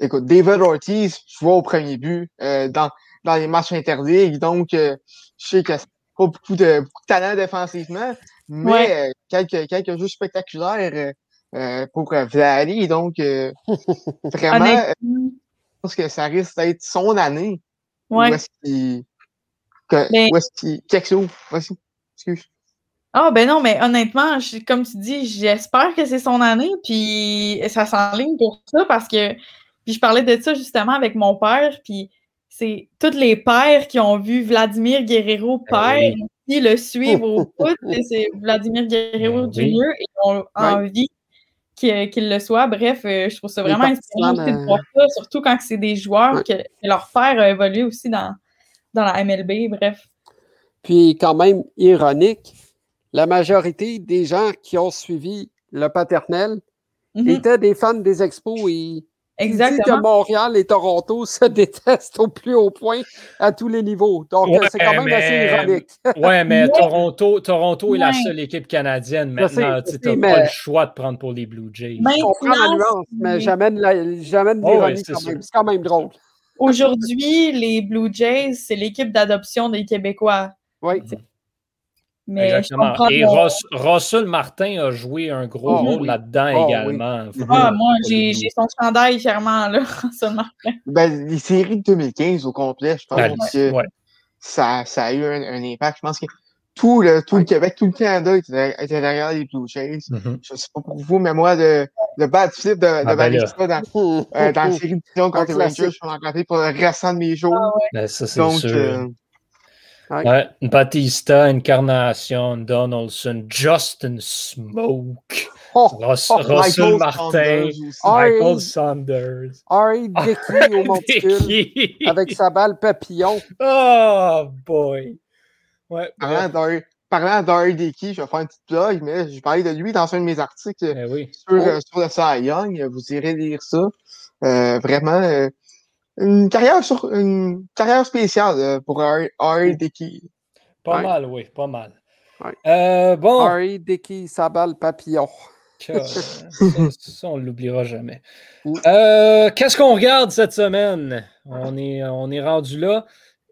écoute, David Ortiz joue au premier but dans les matchs interligues, donc je sais que c'est pas beaucoup de talent défensivement, mais quelques jeux spectaculaires pour Vladi, donc vraiment, je pense que ça risque d'être son année. Ouais. Excuse. Ah, ben non, mais honnêtement, comme tu dis, j'espère que c'est son année, puis ça s'enligne pour ça, parce que puis je parlais de ça justement avec mon père, puis c'est tous les pères qui ont vu Vladimir Guerrero père qui le suivent au foot, c'est Vladimir Guerrero Jr. et ont envie qu'il le soit. Bref, je trouve ça vraiment inspirant de voir ça, surtout quand c'est des joueurs que leur père a évolué aussi dans la MLB, bref. Puis quand même ironique, la majorité des gens qui ont suivi le paternel étaient des fans des Expos et... Exactement. Il dit que Montréal et Toronto se détestent au plus haut point à tous les niveaux. Donc, c'est quand même assez ironique. Oui, mais Toronto est la seule équipe canadienne maintenant. Tu n'as pas le choix de prendre pour les Blue Jays. Je comprends la nuance, mais j'amène l'ironie quand même. C'est quand même drôle. Aujourd'hui, les Blue Jays, c'est l'équipe d'adoption des Québécois. Oui. Mais exactement. Et Russell Martin a joué un gros rôle là-dedans également. Oui. Moi, j'ai son chandail fièrement, là, Russell Martin. Ben, les séries de 2015 au complet, je pense que ça a eu un impact. Je pense que tout le Québec, tout le Canada était derrière les Blue Jays. Mm-hmm. Je ne sais pas pour vous, mais moi, le bad flip de Barista dans la série de Dion contre les Rangers, je m'en rappelle pour le restant de mes jours. Ben, ça, c'est sûr. Ouais, Batista, Incarnation, Donaldson, Justin Smoke, Russell Martin, Michael Saunders, R.A. Dickey au monticule avec sa balle papillon. Oh boy! Ouais, parlant d'R.A. Dickey, je vais faire une petite plug, mais je parlais de lui dans un de mes articles sur le Cy Young. Vous irez lire ça. Vraiment... Une carrière spéciale pour R.A. Dickey. Pas mal. Bon. R.A. Dickey, sa balle papillon. Ça, on ne l'oubliera jamais. Qu'est-ce qu'on regarde cette semaine? On est rendu là.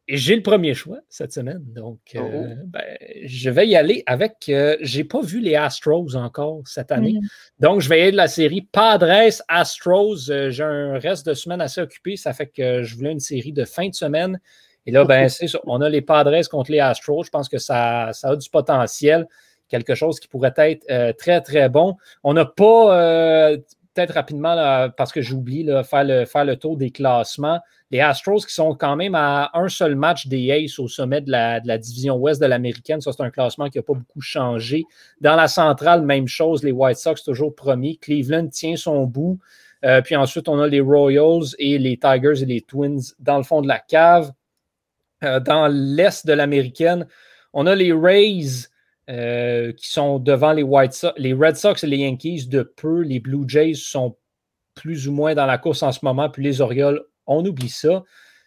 Et j'ai le premier choix cette semaine. Donc, je vais y aller avec... j'ai pas vu les Astros encore cette année. Donc, je vais y aller de la série Padres Astros. J'ai un reste de semaine assez occupé. Ça fait que je voulais une série de fin de semaine. Et là, c'est ça. On a les Padres contre les Astros. Je pense que ça a du potentiel. Quelque chose qui pourrait être très, très bon. On n'a pas... peut-être rapidement, là, parce que j'ai oublié de faire le tour des classements. Les Astros qui sont quand même à un seul match des Aces au sommet de la division ouest de l'Américaine. Ça, c'est un classement qui n'a pas beaucoup changé. Dans la centrale, même chose. Les White Sox, toujours premiers. Cleveland tient son bout. Puis ensuite, on a les Royals et les Tigers et les Twins dans le fond de la cave. Dans l'est de l'Américaine, on a les Rays qui sont devant les White Sox, les Red Sox et les Yankees de peu. Les Blue Jays sont plus ou moins dans la course en ce moment, puis les Orioles, on oublie ça.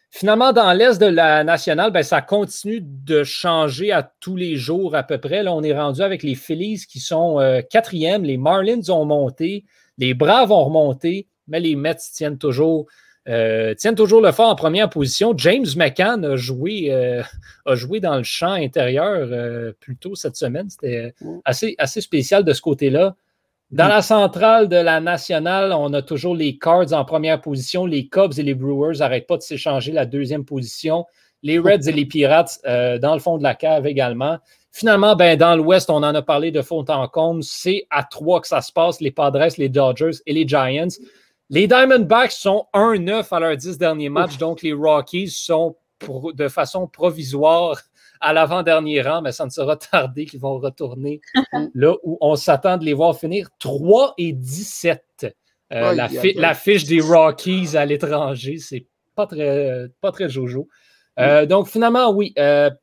Finalement, dans l'est de la nationale, ça continue de changer à tous les jours à peu près. Là, on est rendu avec les Phillies qui sont quatrième. Les Marlins ont monté, les Braves ont remonté, mais les Mets tiennent toujours le fort en première position. James McCann a joué dans le champ intérieur plus tôt cette semaine. C'était assez spécial de ce côté-là. Dans la centrale de la nationale, on a toujours les Cards en première position. Les Cubs et les Brewers n'arrêtent pas de s'échanger la deuxième position. Les Reds et les Pirates dans le fond de la cave également. Finalement, dans l'Ouest, on en a parlé de fond en comble. C'est à 3 que ça se passe. Les Padres, les Dodgers et les Giants. Les Diamondbacks sont 1-9 à leurs 10 derniers matchs, donc les Rockies sont de façon provisoire à l'avant-dernier rang, mais ça ne sera tardé qu'ils vont retourner là où on s'attend de les voir finir 3-17. La fiche des Rockies à l'étranger, c'est pas très jojo. Donc finalement,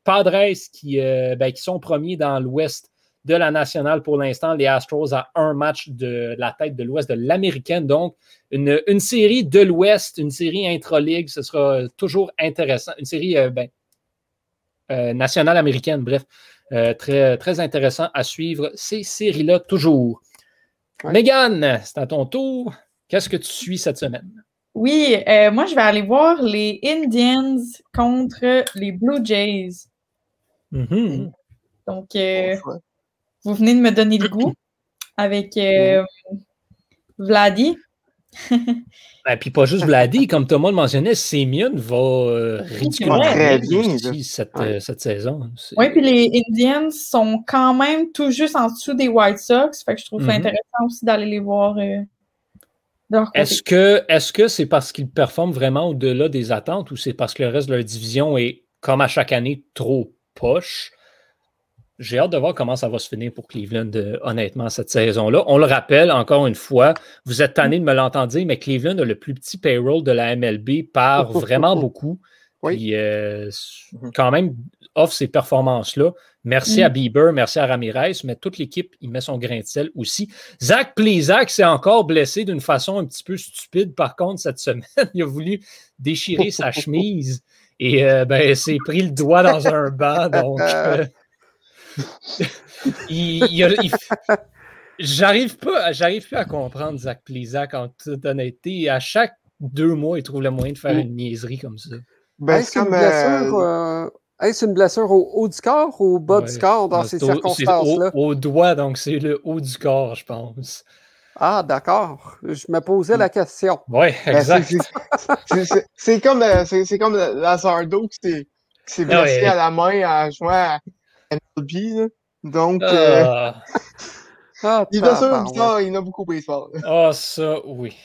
Padres qui sont premiers dans l'Ouest de la nationale pour l'instant, les Astros à un match de la tête de l'Ouest de l'Américaine. Donc, une série de l'Ouest, une série intra-ligue, ce sera toujours intéressant. Une série nationale américaine, bref, très, très intéressant à suivre ces séries-là toujours. Ouais. Megan, c'est à ton tour. Qu'est-ce que tu suis cette semaine? Oui, moi, je vais aller voir les Indians contre les Blue Jays. Mm-hmm. Donc, vous venez de me donner le goût avec Vladi. Puis pas juste Vladi, comme Thomas le mentionnait, Semien va ridiculement très bien aussi cette saison. Oui, puis les Indians sont quand même tout juste en dessous des White Sox, fait que je trouve ça intéressant aussi d'aller les voir. Est-ce que c'est parce qu'ils performent vraiment au-delà des attentes ou c'est parce que le reste de leur division est, comme à chaque année, trop poche? J'ai hâte de voir comment ça va se finir pour Cleveland, honnêtement, cette saison-là. On le rappelle, encore une fois, vous êtes tannés de me l'entendre dire, mais Cleveland a le plus petit payroll de la MLB par vraiment beaucoup. Puis, quand même, offre ces performances-là. Merci à Bieber, merci à Ramirez, mais toute l'équipe, il met son grain de sel aussi. Zach Plesac s'est encore blessé d'une façon un petit peu stupide, par contre, cette semaine. Il a voulu déchirer sa chemise et s'est pris le doigt dans un banc, donc... J'arrive plus à comprendre Zach Plesac en toute honnêteté. À chaque 2 mois, il trouve le moyen de faire une niaiserie comme ça. C'est une blessure Est-ce une blessure au haut du corps ou au bas du corps dans ces circonstances-là? Au doigt, donc c'est le haut du corps, je pense. Ah, d'accord. Je me posais la question. Oui, exact. C'est comme Lazardo qui s'est blessé à la main en jouant à MLB. Donc, il est sûr que ça, il en a beaucoup pris fort. Ah, ça, oui.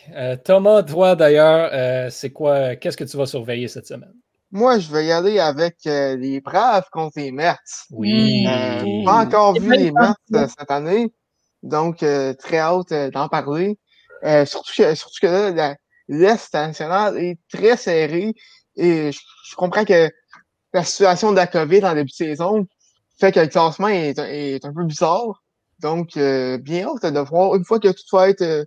Thomas, toi, d'ailleurs, c'est quoi? Qu'est-ce que tu vas surveiller cette semaine? Moi, je vais y aller avec les Braves contre les Mets. Oui. Pas encore vu les Mets cette année. Donc, très hâte d'en parler. Surtout que là, l'Est national est très serré. Et je comprends que la situation de la COVID en début de saison fait que le classement est un peu bizarre. Donc, bien hâte de voir. Une fois que tout va être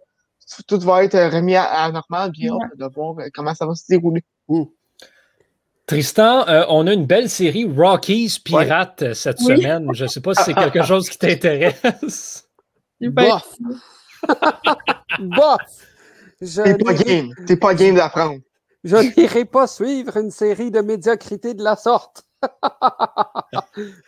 remis à normal, bien hâte de voir comment ça va se dérouler. Tristan, on a une belle série Rockies Pirates cette semaine. Je ne sais pas si c'est quelque chose qui t'intéresse. Bof! Bof! T'es pas game d'apprendre. Je n'irai pas suivre une série de médiocrité de la sorte.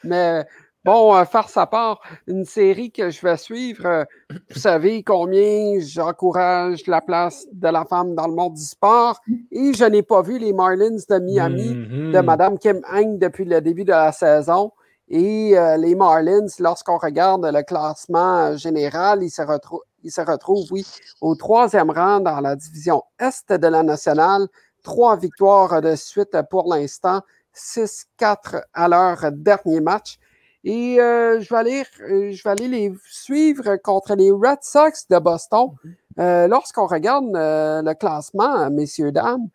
Mais bon, farce à part, une série que je vais suivre, vous savez combien j'encourage la place de la femme dans le monde du sport, et je n'ai pas vu les Marlins de Miami de Mme Kim Ng depuis le début de la saison, et les Marlins, lorsqu'on regarde le classement général, ils se retrouvent au troisième rang dans la division Est de la Nationale, 3 victoires de suite pour l'instant, 6-4 à leur dernier match. Et je vais aller les suivre contre les Red Sox de Boston. Lorsqu'on regarde le classement, messieurs, dames,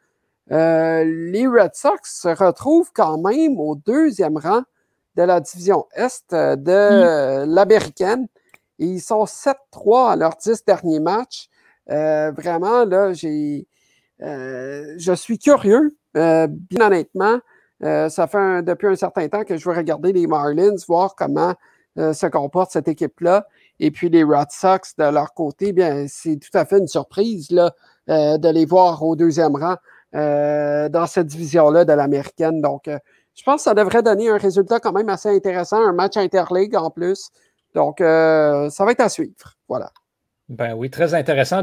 les Red Sox se retrouvent quand même au deuxième rang de la division Est de l'Américaine. Et ils sont 7-3 à leurs 10 derniers matchs. Vraiment, là, je suis curieux, bien honnêtement. Ça fait depuis un certain temps que je veux regarder les Marlins, voir comment se comporte cette équipe-là. Et puis les Red Sox, de leur côté, bien, c'est tout à fait une surprise là, de les voir au deuxième rang dans cette division-là de l'Américaine. Donc, je pense que ça devrait donner un résultat quand même assez intéressant, un match interligue en plus. Donc, ça va être à suivre. Voilà. Ben oui, très intéressant.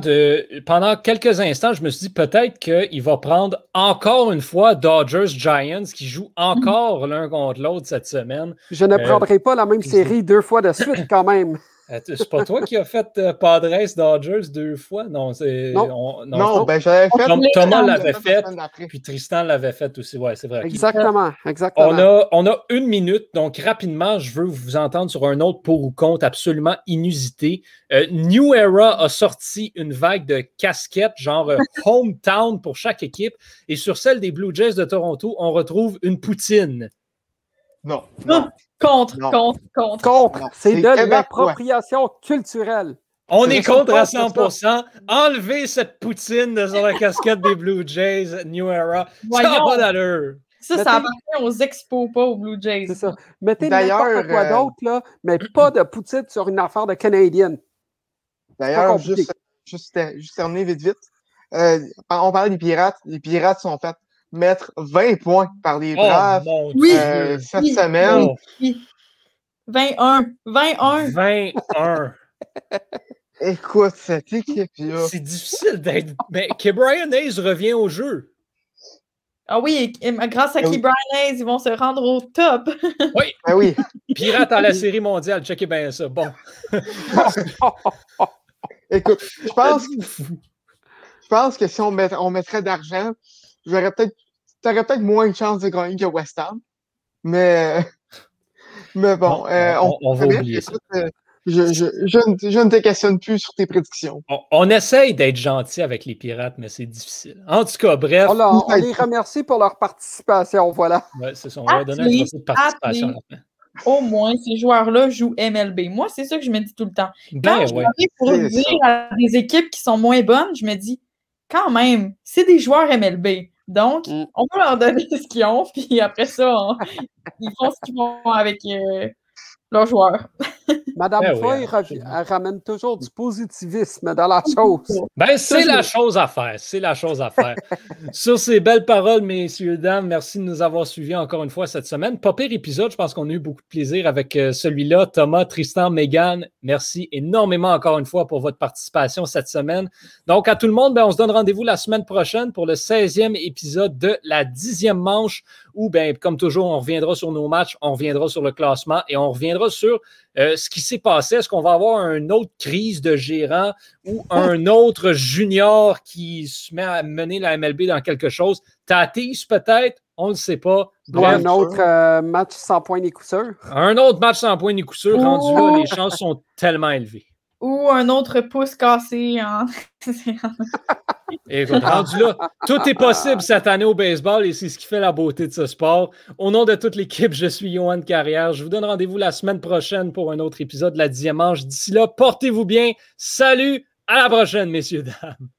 Pendant quelques instants, je me suis dit peut-être qu'il va prendre encore une fois Dodgers-Giants qui jouent encore l'un contre l'autre cette semaine. Je ne prendrai pas la même série deux fois de suite quand même. C'est pas toi qui as fait Padres-Dodgers deux fois? Non, j'avais fait. Thomas l'avait fait, puis Tristan l'avait fait aussi. Oui, c'est vrai. Exactement. On a 1 minute, donc rapidement, je veux vous entendre sur un autre pour ou contre absolument inusité. New Era a sorti une vague de casquettes, genre hometown pour chaque équipe, et sur celle des Blue Jays de Toronto, on retrouve une poutine. Non. Contre. C'est de l'appropriation culturelle. On est contre à 100%. Enlevez cette poutine sur la casquette des Blue Jays, New Era. Voyons. Ça n'a pas d'allure. Ça appartient aux Expos, pas aux Blue Jays. C'est ça. Mettez n'importe quoi d'autre, là, mais pas de poutine sur une affaire de Canadian. D'ailleurs, juste terminer vite. On parlait des Pirates. Les Pirates sont faits mettre 20 points par les Braves cette semaine. Oui. 21. Écoute, cette équipe-là. C'est difficile d'être... Mais Ke'Bryan Hayes revient au jeu. Ah oui, grâce à Ke'Bryan Hayes, ils vont se rendre au top. Oui. Ah oui. Pirates à la série mondiale, checkez bien ça. Bon. Écoute, je pense que si on mettrait d'argent... T'aurais peut-être moins de chance de gagner que West Ham. Mais bon, on va oublier ça. Je ne te questionne plus sur tes prédictions. On essaye d'être gentil avec les Pirates, mais c'est difficile. En tout cas, bref. On les remercie pour leur participation, voilà. Ouais, c'est ça, on leur donne un peu de participation. Au moins, ces joueurs-là jouent MLB. Moi, c'est ça que je me dis tout le temps. Quand je vais pour dire à des équipes qui sont moins bonnes, je me dis, quand même, c'est des joueurs MLB. Donc, on peut leur donner ce qu'ils ont, puis après ça, ils font ce qu'ils font avec leur joueur. Madame Foy ramène toujours du positivisme dans la chose. Ben, c'est la chose à faire. C'est la chose à faire. Sur ces belles paroles, messieurs, dames, merci de nous avoir suivis encore une fois cette semaine. Pas pire épisode, je pense qu'on a eu beaucoup de plaisir avec celui-là. Thomas, Tristan, Megan, merci énormément encore une fois pour votre participation cette semaine. Donc, à tout le monde, ben, on se donne rendez-vous la semaine prochaine pour le 16e épisode de la 10e manche où, ben, comme toujours, on reviendra sur nos matchs, on reviendra sur le classement et on reviendra sur ce qui s'est passé. Est-ce qu'on va avoir une autre crise de gérant ou un autre junior qui se met à mener la MLB dans quelque chose? Tatis peut-être? On ne le sait pas. Bref, un autre match sans point ni coup sûr. Un autre match sans point ni coup sûr. Rendu là, les chances sont tellement élevées. Ou un autre pouce cassé. Hein? Écoute, rendu là, tout est possible cette année au baseball et c'est ce qui fait la beauté de ce sport. Au nom de toute l'équipe, je suis Yohan Carrière. Je vous donne rendez-vous la semaine prochaine pour un autre épisode de la 10e manche. D'ici là, portez-vous bien. Salut, à la prochaine, messieurs, dames.